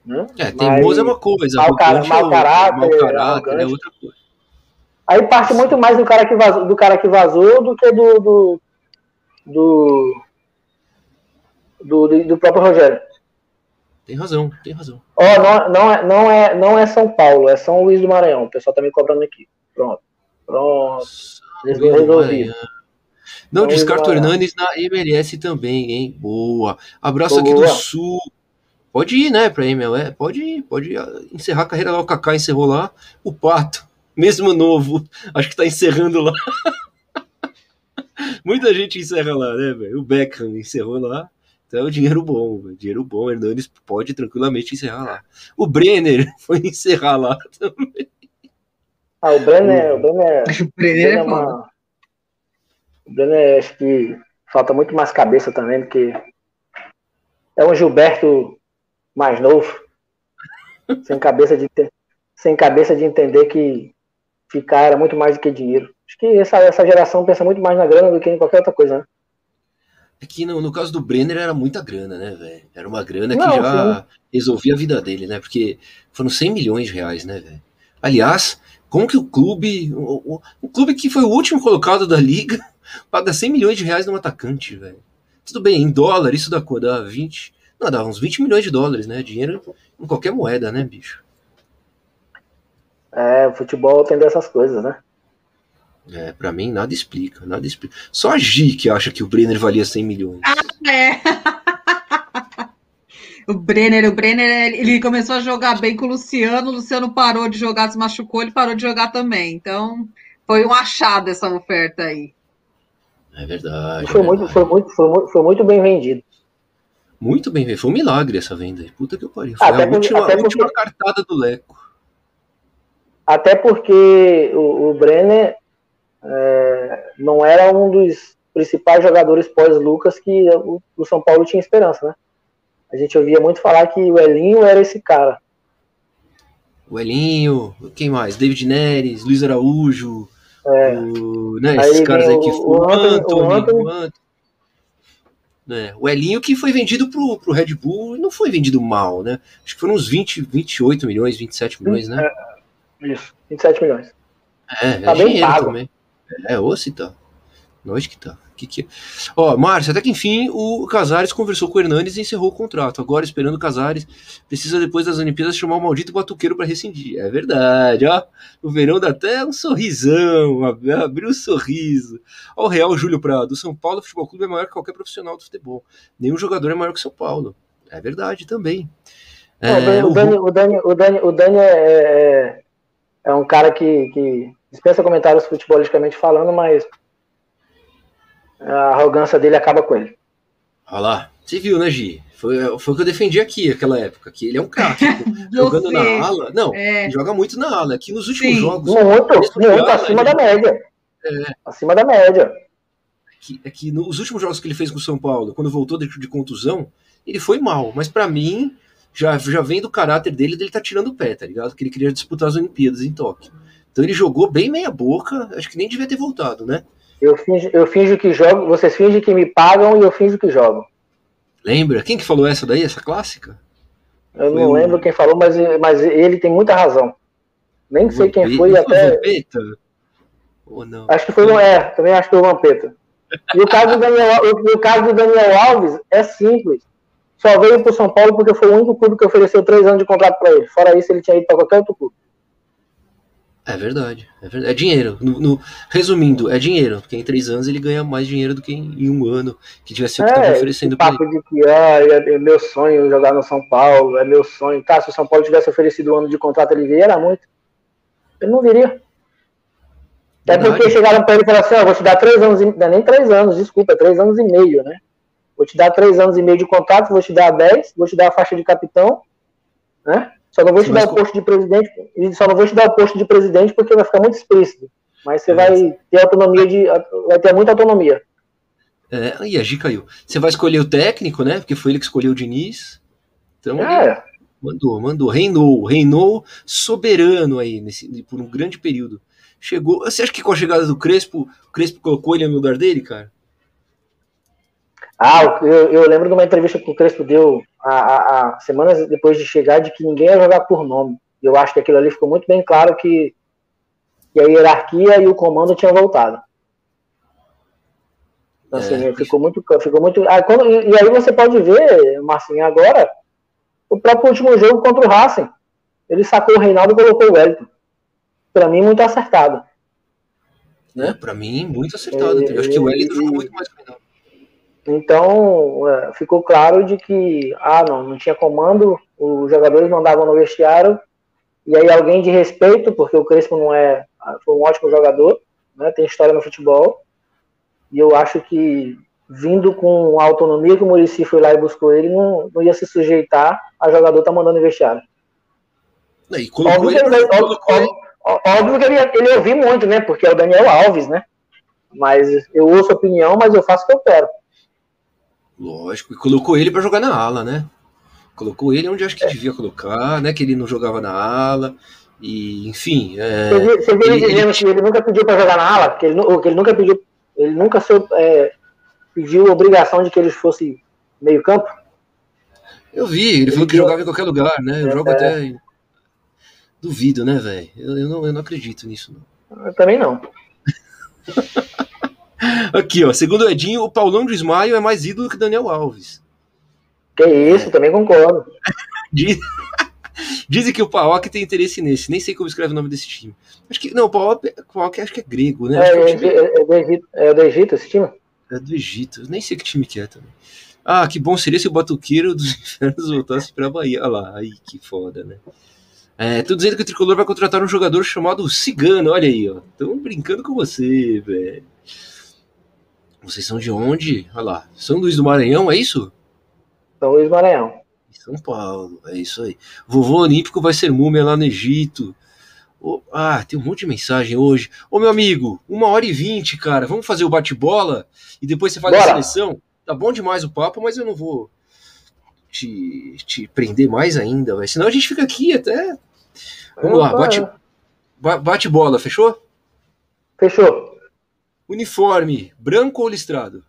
Né? É, teimoso é uma coisa. Mau caráter, mau caráter é outra coisa. Aí parte muito mais do cara que vazou, do, cara que vazou, do que do do, do, do do próprio Rogério. Tem razão, tem razão. Oh, não, não, é, não, é, não é São Paulo, é São Luís do Maranhão. O pessoal tá me cobrando aqui. Pronto, pronto. Resolvi. Não descarto o Hernanes na M L S também, hein? Boa. Abraço. Tô aqui boa. Do Sul. Pode ir, né, pra M L S? Pode ir, pode encerrar a carreira lá. O Kaká encerrou lá. O Pato, mesmo novo, acho que tá encerrando lá. Muita gente encerra lá, né, velho? O Beckham encerrou lá. Então é dinheiro bom, véio. Dinheiro bom. O Hernanes pode tranquilamente encerrar lá. O Brenner foi encerrar lá também. Ah, o Brenner... O Brenner, o Brenner é uma... O Brenner, acho que falta muito mais cabeça também, porque é um Gilberto mais novo, sem cabeça de, sem cabeça de entender que ficar era muito mais do que dinheiro. Acho que essa, essa geração pensa muito mais na grana do que em qualquer outra coisa, né? É que no, no caso do Brenner era muita grana, né, velho? Era uma grana Não, que já sim. resolvia a vida dele, né? Porque foram cem milhões de reais, né, velho? Aliás, como que o clube, o, o, o clube que foi o último colocado da liga, paga cem milhões de reais num atacante, velho? Tudo bem, em dólar, isso dá quanto? Dá vinte? Não, dá uns vinte milhões de dólares, né? Dinheiro em qualquer moeda, né, bicho? É, o futebol tem dessas coisas, né? É, pra mim nada explica, nada explica. Só a Gi que acha que o Brenner valia cem milhões. Ah, é. O Brenner, o Brenner, ele começou a jogar bem com o Luciano, o Luciano parou de jogar, se machucou, ele parou de jogar também. Então, foi um achado essa oferta aí. É verdade. Foi, é verdade. Muito, foi, muito, foi, muito, foi muito bem vendido. Muito bem vendido. Foi um milagre essa venda. Puta que eu pariu. Foi até a, por, última, até a porque... última cartada do Leco. Até porque o, o Brenner é, não era um dos principais jogadores pós-Lucas que o, o São Paulo tinha esperança, né? A gente ouvia muito falar que o Elinho era esse cara. O Elinho, quem mais? David Neres, Luiz Araújo... É. O, né, esses caras aqui, o, o, o Antony, Antony. O, Antony. É, o Elinho que foi vendido pro, pro Red Bull, não foi vendido mal, né? Acho que foram uns vinte, vinte e oito milhões, vinte e sete milhões, né? É, isso, vinte e sete milhões. É, tá é bem dinheiro pago. Também. É, ô, se tá. Nós que tá. Que que é? Ó, Márcio, até que enfim o Casares conversou com o Hernanes e encerrou o contrato. Agora, esperando o Casares, precisa depois das Olimpíadas chamar o maldito batuqueiro para rescindir. É verdade, ó. No verão dá até um sorrisão, abriu um sorriso. Ó, o Real Júlio Prado. O São Paulo Futebol Clube é maior que qualquer profissional do futebol. Nenhum jogador é maior que o São Paulo. É verdade também. É, é, o, Dani, o... o Dani, o Dani, o Dani é, é, é um cara que, que dispensa comentários futebolisticamente falando, mas a arrogância dele acaba com ele. Olha lá, você viu, né, Gi? Foi, foi o que eu defendi aqui, aquela época, que ele é um craque. Jogando na ala, não, é. Joga muito na ala, que nos últimos Sim. jogos... Muito, muito acima da média. É. Acima da média. É que, é que nos últimos jogos que ele fez com o São Paulo, quando voltou de, de contusão, ele foi mal, mas pra mim, já, já vem do caráter dele, dele tá tirando o pé, tá ligado? Que ele queria disputar as Olimpíadas em Tóquio. Então ele jogou bem meia boca, acho que nem devia ter voltado, né? Eu finjo, eu finjo que jogo, vocês fingem que me pagam e eu finjo que jogo. Lembra? Quem que falou essa daí, essa clássica? Eu foi não o... lembro quem falou, mas, mas ele tem muita razão. Nem sei Vampeta, quem foi e até... Vampeta? Ou não? Acho que foi, não é, também acho que foi o Vampeta. E o caso do Daniel, o, o caso do Daniel Alves é simples. Só veio pro São Paulo porque foi o único clube que ofereceu três anos de contrato para ele. Fora isso, ele tinha ido para qualquer outro clube. É verdade, é verdade, é dinheiro, no, no, resumindo, é dinheiro, porque em três anos ele ganha mais dinheiro do que em, em um ano, que tivesse o que estava é, oferecendo para ele. Papo de que é, é meu sonho jogar no São Paulo, é meu sonho, tá, se o São Paulo tivesse oferecido um ano de contrato ele viria, era muito, ele não viria. Verdade. É porque chegaram para ele e falaram assim, ó, ah, vou te dar três anos, e... não é nem três anos, desculpa, é três anos e meio, né, vou te dar três anos e meio de contrato, vou te dar dez, vou te dar a faixa de capitão, né. Só não vou te dar o posto de presidente, só não vou te dar o posto de presidente porque vai ficar muito explícito. Mas você é. vai ter autonomia de. Vai ter muita autonomia. É, aí a Gi caiu. Você vai escolher o técnico, né? Porque foi ele que escolheu o Diniz. Então é. mandou, mandou. Reinou, reinou soberano aí, nesse, por um grande período. Chegou. Você acha que com a chegada do Crespo, o Crespo colocou ele no lugar dele, cara? Ah, eu, eu lembro de uma entrevista que o Crespo deu a, a, a semanas depois de chegar, de que ninguém ia jogar por nome. Eu acho que aquilo ali ficou muito bem claro que, que a hierarquia e o comando tinham voltado. Então, assim, é. ficou muito... Ficou muito ah, quando, e, e aí você pode ver, Marcinho, agora, o próprio último jogo contra o Racing. Ele sacou o Reinaldo e colocou o Wellington. Para mim, muito acertado. Né? Para mim, muito acertado. E, eu acho que o Wellington jogou muito mais que o Reinaldo. Então, ficou claro de que, ah, não, não tinha comando, os jogadores mandavam no vestiário, e aí alguém de respeito, porque o Crespo não é, foi um ótimo jogador, né, tem história no futebol, e eu acho que, vindo com a autonomia que o Muricy foi lá e buscou ele, não, não ia se sujeitar a jogador tá mandando no vestiário. E óbvio, ele, ele, óbvio, óbvio, óbvio que ele, ele ouvi muito, né, porque é o Daniel Alves, né, mas eu ouço a opinião, mas eu faço o que eu quero. Lógico, e colocou ele para jogar na ala, né? Colocou ele onde acho que é. devia colocar, né? Que ele não jogava na ala, e enfim. É, você vê ele, ele dizendo ele... que ele nunca pediu para jogar na ala, que ele, que ele nunca pediu, ele nunca sou, é, pediu obrigação de que ele fosse meio-campo? Eu vi, ele, ele falou que jogava em qualquer lugar, né? Eu é, jogo é. até. Duvido, né, velho? Eu, eu, não, eu não acredito nisso, não. Eu também não. Aqui, ó, segundo o Edinho, o Paulão de Ismael é mais ídolo que Daniel Alves. Que isso, é. também concordo. Diz... Dizem que o Paok tem interesse nesse, nem sei como escreve o nome desse time. Acho que, não, o Paok, Paok acho que é grego, né? É, acho que é, um time... é, é, do Egito, é do Egito esse time? É do Egito, eu nem sei que time que é também. Ah, que bom seria se o Batuqueiro dos Infernos voltasse pra Bahia. Olha lá, aí que foda, né? É, tô dizendo que o Tricolor vai contratar um jogador chamado Cigano, olha aí, ó. Tão brincando com você, velho. Vocês são de onde? Olha lá. São Luís do Maranhão, é isso? São Luís do Maranhão. São Paulo, é isso aí. Vovô Olímpico vai ser múmia lá no Egito. Oh, ah, tem um monte de mensagem hoje. Ô, oh, meu amigo, uma hora e vinte, cara. Vamos fazer o bate-bola e depois você faz Bora. a seleção? Tá bom demais o papo, mas eu não vou te, te prender mais ainda, véio. Senão a gente fica aqui até... Vamos lá, bate, bate-bola, fechou? Fechou. Uniforme, branco ou listrado?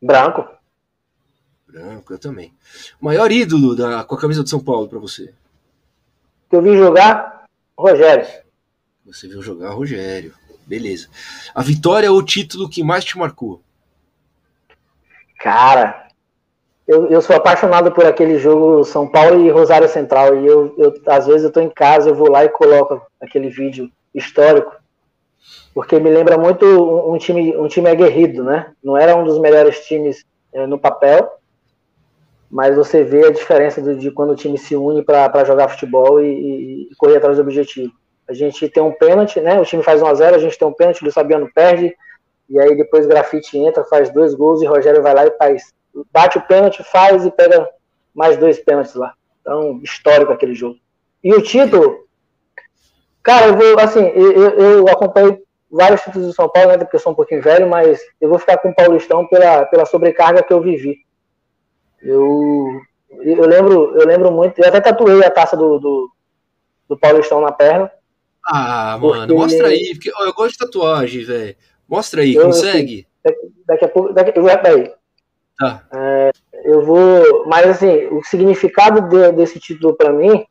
Branco. Branco, eu também. Maior ídolo da, com a camisa de São Paulo pra você? Que eu vi jogar, Rogério. Você viu jogar, Rogério. Beleza. A vitória ou o título que mais te marcou? Cara, eu, eu sou apaixonado por aquele jogo São Paulo e Rosário Central. E eu, eu, às vezes eu tô em casa, eu vou lá e coloco aquele vídeo histórico. Porque me lembra muito um time, um time aguerrido, né? Não era um dos melhores times eh, no papel, mas você vê a diferença do, de quando o time se une para jogar futebol e, e correr atrás do objetivo. A gente tem um pênalti, né? O time faz um a zero, a gente tem um pênalti, o Sabiano perde, e aí depois o Grafite entra, faz dois gols, e o Rogério vai lá e faz, bate o pênalti, faz e pega mais dois pênaltis lá. Então, histórico aquele jogo. E o título... Cara, eu vou, assim, eu, eu acompanho vários títulos do São Paulo, né, porque eu sou um pouquinho velho, mas eu vou ficar com o Paulistão pela, pela sobrecarga que eu vivi. Eu, eu, lembro, eu lembro muito, eu até tatuei a taça do, do, do Paulistão na perna. Ah, mano, mostra aí, porque ó, eu gosto de tatuagem, velho. Mostra aí, eu, consegue? Assim, daqui a pouco, daqui, eu vou aí. Tá. É, eu vou, mas assim, o significado de, desse título pra mim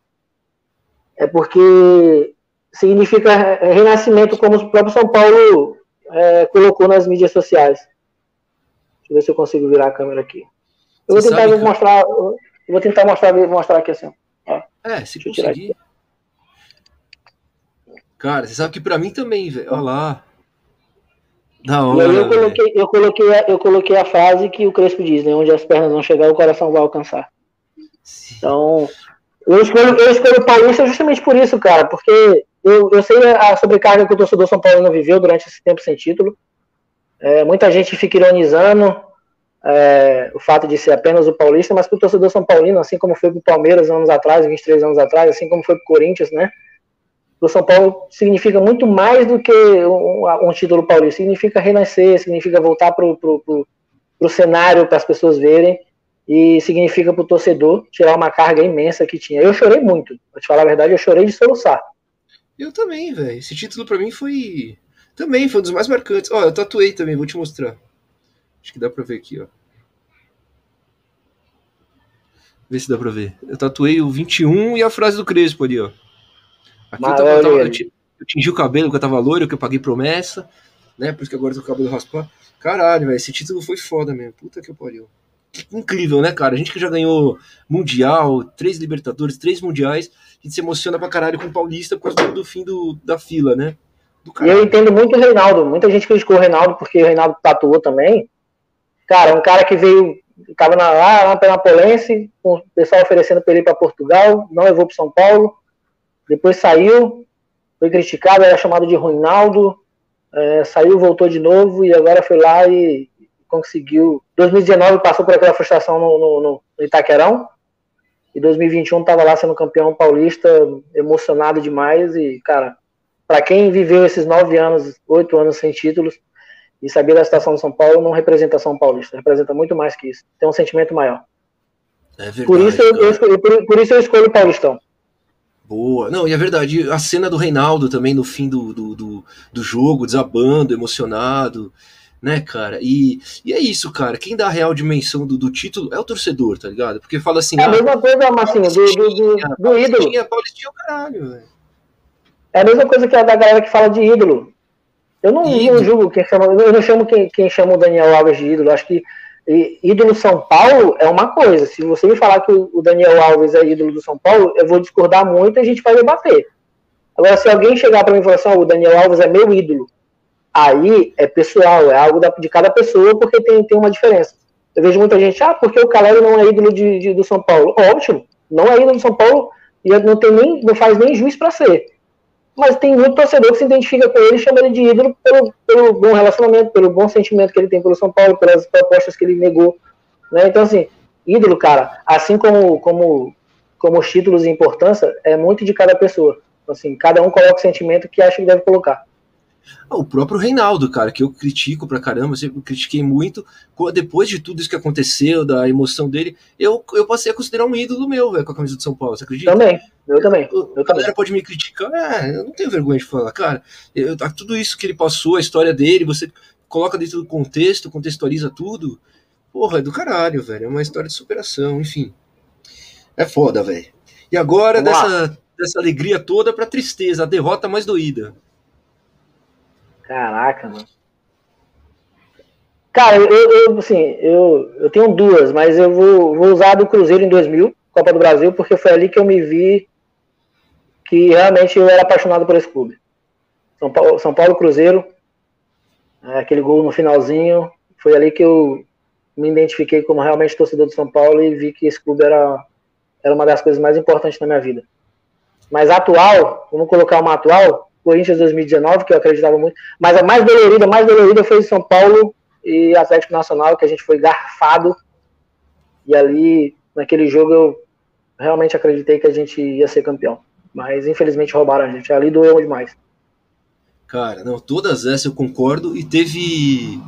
é porque... significa renascimento, como o próprio São Paulo é, colocou nas mídias sociais. Deixa eu ver se eu consigo virar a câmera aqui. Eu vou tentar mostrar, eu vou tentar mostrar, mostrar aqui assim. Ó. É, se Deixa conseguir. Cara, você sabe que pra mim também, velho. Olha lá. Da hora, eu, coloquei, eu, coloquei a, eu coloquei a frase que o Crespo diz, né? Onde as pernas vão chegar, o coração vai alcançar. Sim. Então, eu escolho, eu escolho o Paulista justamente por isso, cara, porque... Eu, eu sei a sobrecarga que o torcedor São Paulo não viveu durante esse tempo sem título. É, muita gente fica ironizando é, o fato de ser apenas o paulista, mas para o torcedor São Paulino, assim como foi para o Palmeiras anos atrás, vinte e três anos atrás, assim como foi para o Corinthians, né? O São Paulo significa muito mais do que um, um título paulista. Significa renascer, significa voltar para o cenário, para as pessoas verem, e significa para o torcedor tirar uma carga imensa que tinha. Eu chorei muito, para te falar a verdade, eu chorei de soluçar. Eu também, velho. Esse título pra mim foi... Também, foi um dos mais marcantes. Ó, eu tatuei também, vou te mostrar. Acho que dá pra ver aqui, ó. Vê se dá pra ver. Eu tatuei o vinte e um e a frase do Crespo ali, ó. Aqui eu, tava, eu, tava, eu, tingi, eu tingi o cabelo porque eu tava loiro, que eu paguei promessa, né? Por isso que agora eu tô com o cabelo raspado. Caralho, velho, esse título foi foda mesmo. Puta que pariu. Que incrível, né, cara? A gente que já ganhou Mundial, três Libertadores, três Mundiais, a gente se emociona pra caralho com o Paulista por causa do fim do, da fila, né? Do e eu entendo muito o Reinaldo. Muita gente criticou o Reinaldo porque o Reinaldo tatuou também. Cara, é um cara que veio, tava na, lá na Penapolense, com o pessoal oferecendo pra ele ir pra Portugal, não levou pro São Paulo, depois saiu, foi criticado, era chamado de Reinaldo, é, saiu, voltou de novo e agora foi lá e conseguiu. dois mil e dezenove passou por aquela frustração no, no, no Itaquerão e dois mil e vinte e um estava lá sendo campeão paulista, emocionado demais. E, cara, para quem viveu esses nove anos, oito anos sem títulos e sabia da situação do São Paulo, não representa São Paulista, representa muito mais que isso, tem um sentimento maior. É verdade, por isso eu, eu escolho, por, por isso eu escolho o Paulistão. Boa. Não, e é verdade, a cena do Reinaldo também no fim do, do, do, do jogo, desabando, emocionado, né, cara? E, e é isso, cara. Quem dá a real dimensão do, do título é o torcedor, tá ligado? Porque fala assim... É a mesma ah, coisa, Marcinho, do, do, do, do ídolo. Paulistinha, caralho, velho. É a mesma coisa que a da galera que fala de ídolo. Eu não, não julgo quem chama... Eu não chamo quem, quem chama o Daniel Alves de ídolo. Acho que ídolo São Paulo é uma coisa. Se você me falar que o Daniel Alves é ídolo do São Paulo, eu vou discordar muito e a gente vai debater. Agora, se alguém chegar para mim e falar assim, oh, o Daniel Alves é meu ídolo, aí é pessoal, é algo da, de cada pessoa, porque tem, tem uma diferença. Eu vejo muita gente, ah, porque o Calleri não é ídolo de, de, do São Paulo. Ótimo, não é ídolo do São Paulo e não, tem nem, não faz nem juiz para ser. Mas tem muito torcedor que se identifica com ele e chama ele de ídolo pelo, pelo bom relacionamento, pelo bom sentimento que ele tem pelo São Paulo, pelas propostas que ele negou, né? Então, assim, ídolo, cara, assim como, como, como os títulos e importância, é muito de cada pessoa. Assim, cada um coloca o sentimento que acha que deve colocar. Ah, o próprio Reinaldo, cara, que eu critico pra caramba, eu sempre critiquei muito. Depois de tudo isso que aconteceu, da emoção dele, eu, eu passei a considerar um ídolo meu, velho, com a camisa do São Paulo, você acredita? Também, eu também. Eu, eu a galera pode me criticar, é, eu não tenho vergonha de falar, cara, eu, tudo isso que ele passou, a história dele, você coloca dentro do contexto, contextualiza tudo, porra, é do caralho, velho, é uma história de superação, enfim. É foda, velho. E agora, dessa, dessa alegria toda pra tristeza, a derrota mais doída. Caraca, mano. Cara, eu, eu assim, eu, eu tenho duas, mas eu vou, vou usar a do Cruzeiro em dois mil, Copa do Brasil, porque foi ali que eu me vi que realmente eu era apaixonado por esse clube. São Paulo, São Paulo Cruzeiro, aquele gol no finalzinho, foi ali que eu me identifiquei como realmente torcedor de São Paulo e vi que esse clube era, era uma das coisas mais importantes na minha vida. Mas atual, vamos colocar uma atual... Corinthians dois mil e dezenove, que eu acreditava muito, mas a mais dolorida, a mais dolorida foi São Paulo e Atlético Nacional, que a gente foi garfado, e ali, naquele jogo, eu realmente acreditei que a gente ia ser campeão, mas infelizmente roubaram a gente, ali doeu demais. Cara, não, todas essas eu concordo, e teve...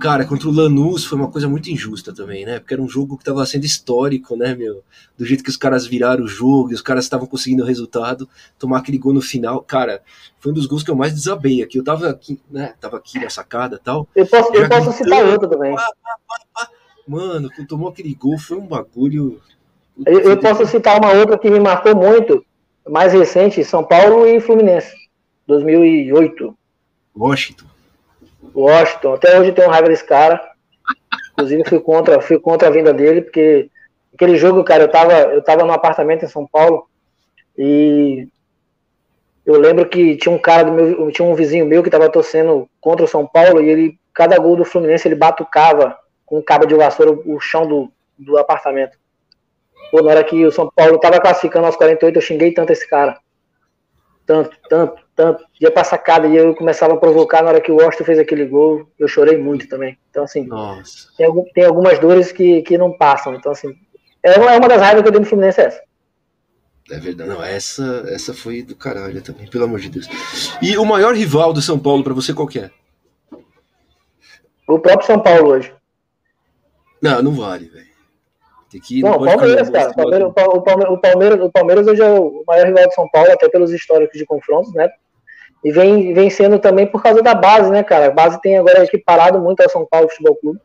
Cara, contra o Lanús foi uma coisa muito injusta também, né? Porque era um jogo que tava sendo histórico, né, meu? Do jeito que os caras viraram o jogo e os caras estavam conseguindo o resultado, tomar aquele gol no final. Cara, foi um dos gols que eu mais desabei aqui. Eu tava aqui, né? Tava aqui na sacada e tal. Eu posso, eu posso citar outro também. Pá, pá, pá, pá. Mano, quando tomou aquele gol foi um bagulho... Eu, eu posso citar uma outra que me marcou muito, mais recente, São Paulo e Fluminense, dois mil e oito. Washington. Washington, até hoje eu tenho raiva desse cara, inclusive fui contra, fui contra a vinda dele, porque aquele jogo, cara, eu tava, eu tava num apartamento em São Paulo e eu lembro que tinha um cara, do meu, tinha um vizinho meu que tava torcendo contra o São Paulo e ele, cada gol do Fluminense ele batucava com um cabo de vassoura o chão do, do apartamento. Pô, na hora que o São Paulo tava classificando aos quarenta e oito, eu xinguei tanto esse cara, tanto, tanto, tanto, ia pra sacada e eu começava a provocar. Na hora que o Washington fez aquele gol, eu chorei muito também. Então, assim, tem, algum, tem algumas dores que, que não passam. Então, assim, é uma, é uma das raivas que eu dei no Fluminense, é essa. É verdade, não, essa, essa foi do caralho também, pelo amor de Deus. E o maior rival do São Paulo, pra você, qual que é? O próprio São Paulo hoje. Não, não vale, velho. Tem que ir, não, não pode Palmeiras, cara, Palmeiras, o Palmeiras, o Palmeiras, o Palmeiras hoje é o maior rival do São Paulo, até pelos históricos de confrontos, né? E vem, vem sendo também por causa da base, né, cara? A base tem agora equiparado muito ao São Paulo Futebol Clube.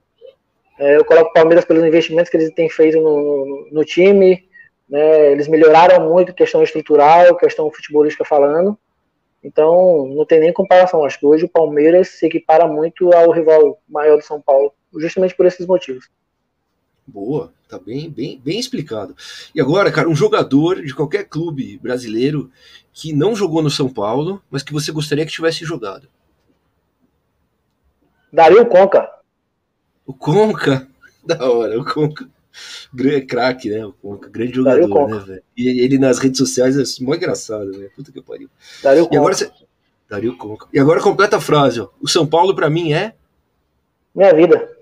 É, eu coloco o Palmeiras pelos investimentos que eles têm feito no, no, no time, né? Eles melhoraram muito, questão estrutural, questão futebolística falando. Então, não tem nem comparação. Acho que hoje o Palmeiras se equipara muito ao rival maior do São Paulo, justamente por esses motivos. Boa, tá bem, bem, bem explicado. E agora, cara, um jogador de qualquer clube brasileiro que não jogou no São Paulo, mas que você gostaria que tivesse jogado. Daria o Conca. O Conca? Da hora, o Conca. Grande craque, né? O Conca, grande jogador, Conca, né, velho? E ele nas redes sociais é mó engraçado, velho. Puta que pariu. Daria o Conca. Agora você... Daria o Conca. E agora completa a frase, ó. O São Paulo pra mim é? Minha vida.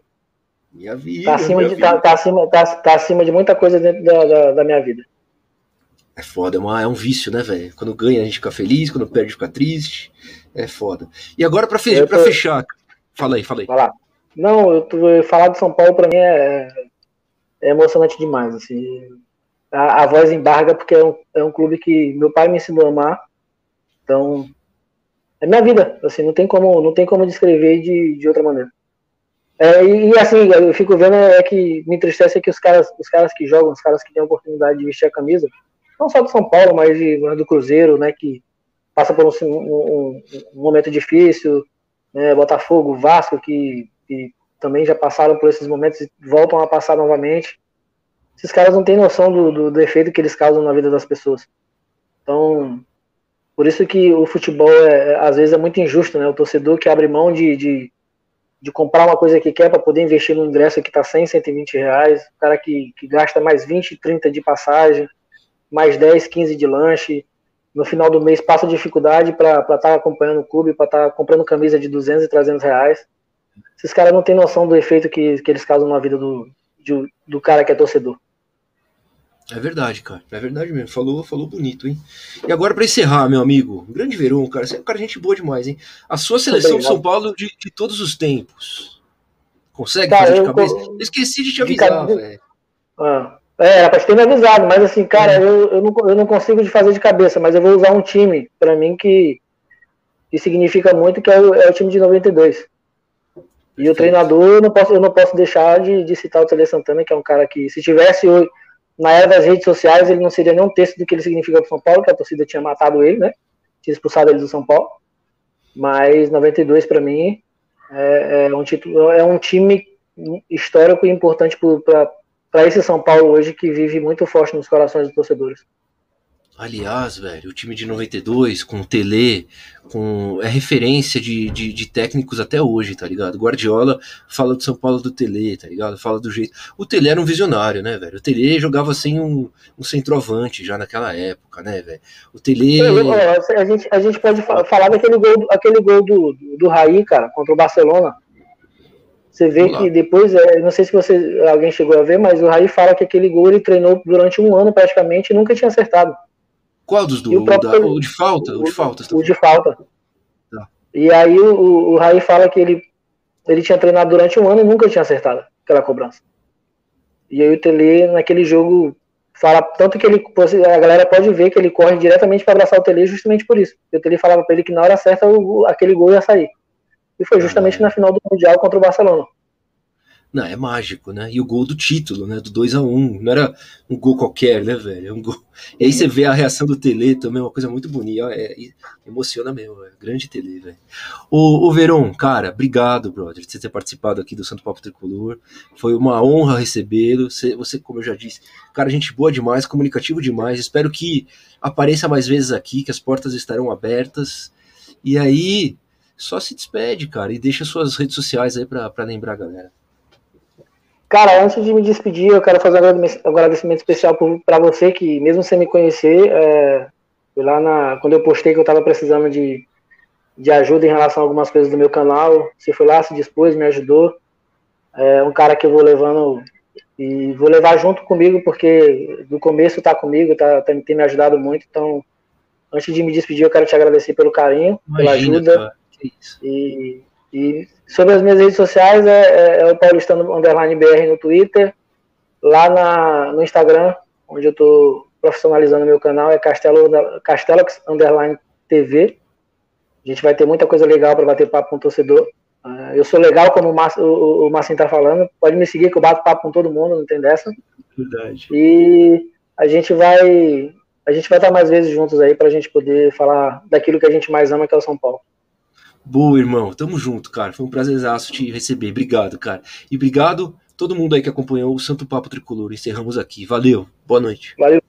Minha vida. Tá acima, minha de, vida. Tá, tá acima, tá, tá acima de muita coisa dentro da, da, da minha vida. É foda, é, uma, é um vício, né, velho? Quando ganha a gente fica feliz, quando perde fica triste. É foda. E agora pra, fe... tô... pra fechar... Fala aí, fala aí. Vai lá. Não, eu tô, falar do São Paulo pra mim é... é emocionante demais, assim, a, a voz embarga, porque é um, é um clube que meu pai me ensinou a amar, então, é minha vida, assim, não tem como, não tem como descrever de, de outra maneira. É, e, e assim, eu fico vendo, é que me entristece é que os caras, os caras que jogam, os caras que têm a oportunidade de vestir a camisa, não só do São Paulo, mas, de, mas do Cruzeiro, né, que passa por um, um, um momento difícil, né, Botafogo, Vasco, que... que também já passaram por esses momentos e voltam a passar novamente. Esses caras não têm noção do, do, do efeito que eles causam na vida das pessoas. Então, por isso que o futebol, é, às vezes, é muito injusto, né? O torcedor que abre mão de, de, de comprar uma coisa que quer para poder investir no ingresso que está cem, cento e vinte reais, o cara que, que gasta mais vinte, trinta de passagem, mais dez, quinze de lanche, no final do mês passa dificuldade para estar tá acompanhando o clube, para estar tá comprando camisa de duzentos e trezentos reais. Esses caras não têm noção do efeito que, que eles causam na vida do, de, do cara que é torcedor. É verdade, cara. É verdade mesmo. Falou, falou bonito, hein? E agora, pra encerrar, meu amigo, grande Verão, cara. Você é um cara gente boa demais, hein? A sua seleção de São Paulo de, de todos os tempos. Consegue cara, fazer de cabeça? Eu esqueci de te avisar, de... velho. Ah, é, era pra te ter me avisado, mas assim, cara, é. eu, eu, não, eu não consigo de fazer de cabeça, mas eu vou usar um time, pra mim, que, que significa muito, que é o, é o time de noventa e dois. E o treinador, eu não posso, eu não posso deixar de, de citar o Tele Santana, que é um cara que, se tivesse hoje, na era das redes sociais, ele não seria nem um terço do que ele significa para o São Paulo, que a torcida tinha matado ele, né? Tinha expulsado ele do São Paulo. Mas noventa e dois, para mim, é, é, um título, é um time histórico e importante para esse São Paulo hoje, que vive muito forte nos corações dos torcedores. Aliás, velho, o time de noventa e dois, com o Tele, com... é referência de, de, de técnicos até hoje, tá ligado? Guardiola fala do São Paulo do Tele, tá ligado? Fala do jeito... O Tele era um visionário, né, velho? O Tele jogava sem um, um centroavante já naquela época, né, velho? O Tele... É, a, gente, a gente pode falar daquele gol, aquele gol do, do, do Raí, cara, contra o Barcelona. Você vê que depois, não sei se você, alguém chegou a ver, mas o Raí fala que aquele gol ele treinou durante um ano praticamente e nunca tinha acertado. Qual dos dois? O, próprio... o de falta? O, o de falta. O de falta. Tá. E aí o, o Raí fala que ele, ele tinha treinado durante um ano e nunca tinha acertado aquela cobrança. E aí o Tele, naquele jogo, fala tanto que ele, a galera pode ver que ele corre diretamente para abraçar o Tele justamente por isso. O Tele falava para ele que na hora certa o, aquele gol ia sair. E foi justamente ah, na final do Mundial contra o Barcelona. Não, é mágico, né? E o gol do título, né? Do dois a um. Não era um gol qualquer, né, velho? É um gol. E aí você vê a reação do Tele também, uma coisa muito bonita. É, é, emociona mesmo, velho. Grande Tele, velho. Ô, ô, Verão, cara, obrigado, brother, de você ter participado aqui do Santo Papo Tricolor. Foi uma honra recebê-lo. Você, você, como eu já disse, cara, gente boa demais, comunicativo demais. Espero que apareça mais vezes aqui, que as portas estarão abertas. E aí, só se despede, cara, e deixa suas redes sociais aí pra, pra lembrar a galera. Cara, antes de me despedir, eu quero fazer um agradecimento especial para você, que mesmo sem me conhecer, é, lá na, quando eu postei que eu estava precisando de, de ajuda em relação a algumas coisas do meu canal, você foi lá, se dispôs, me ajudou. É um cara que eu vou levando e vou levar junto comigo, porque do começo está comigo, tá, tá, tem me ajudado muito. Então, antes de me despedir, eu quero te agradecer pelo carinho, imagina, pela ajuda. Que isso. E... E sobre as minhas redes sociais, é, é, é o paulistano underline B R no Twitter, lá na, no Instagram, onde eu estou profissionalizando meu canal, é Castelo, Castelox underline T V. A gente vai ter muita coisa legal para bater papo com o torcedor. Eu sou legal, como o Marcinho tá falando. Pode me seguir, que eu bato papo com todo mundo, não tem dessa. Verdade. E a gente vai a gente vai estar mais vezes juntos aí pra gente poder falar daquilo que a gente mais ama, que é o São Paulo. Boa, irmão. Tamo junto, cara. Foi um prazerzaço te receber. Obrigado, cara. E obrigado todo mundo aí que acompanhou o Santo Papo Tricolor. Encerramos aqui. Valeu. Boa noite. Valeu.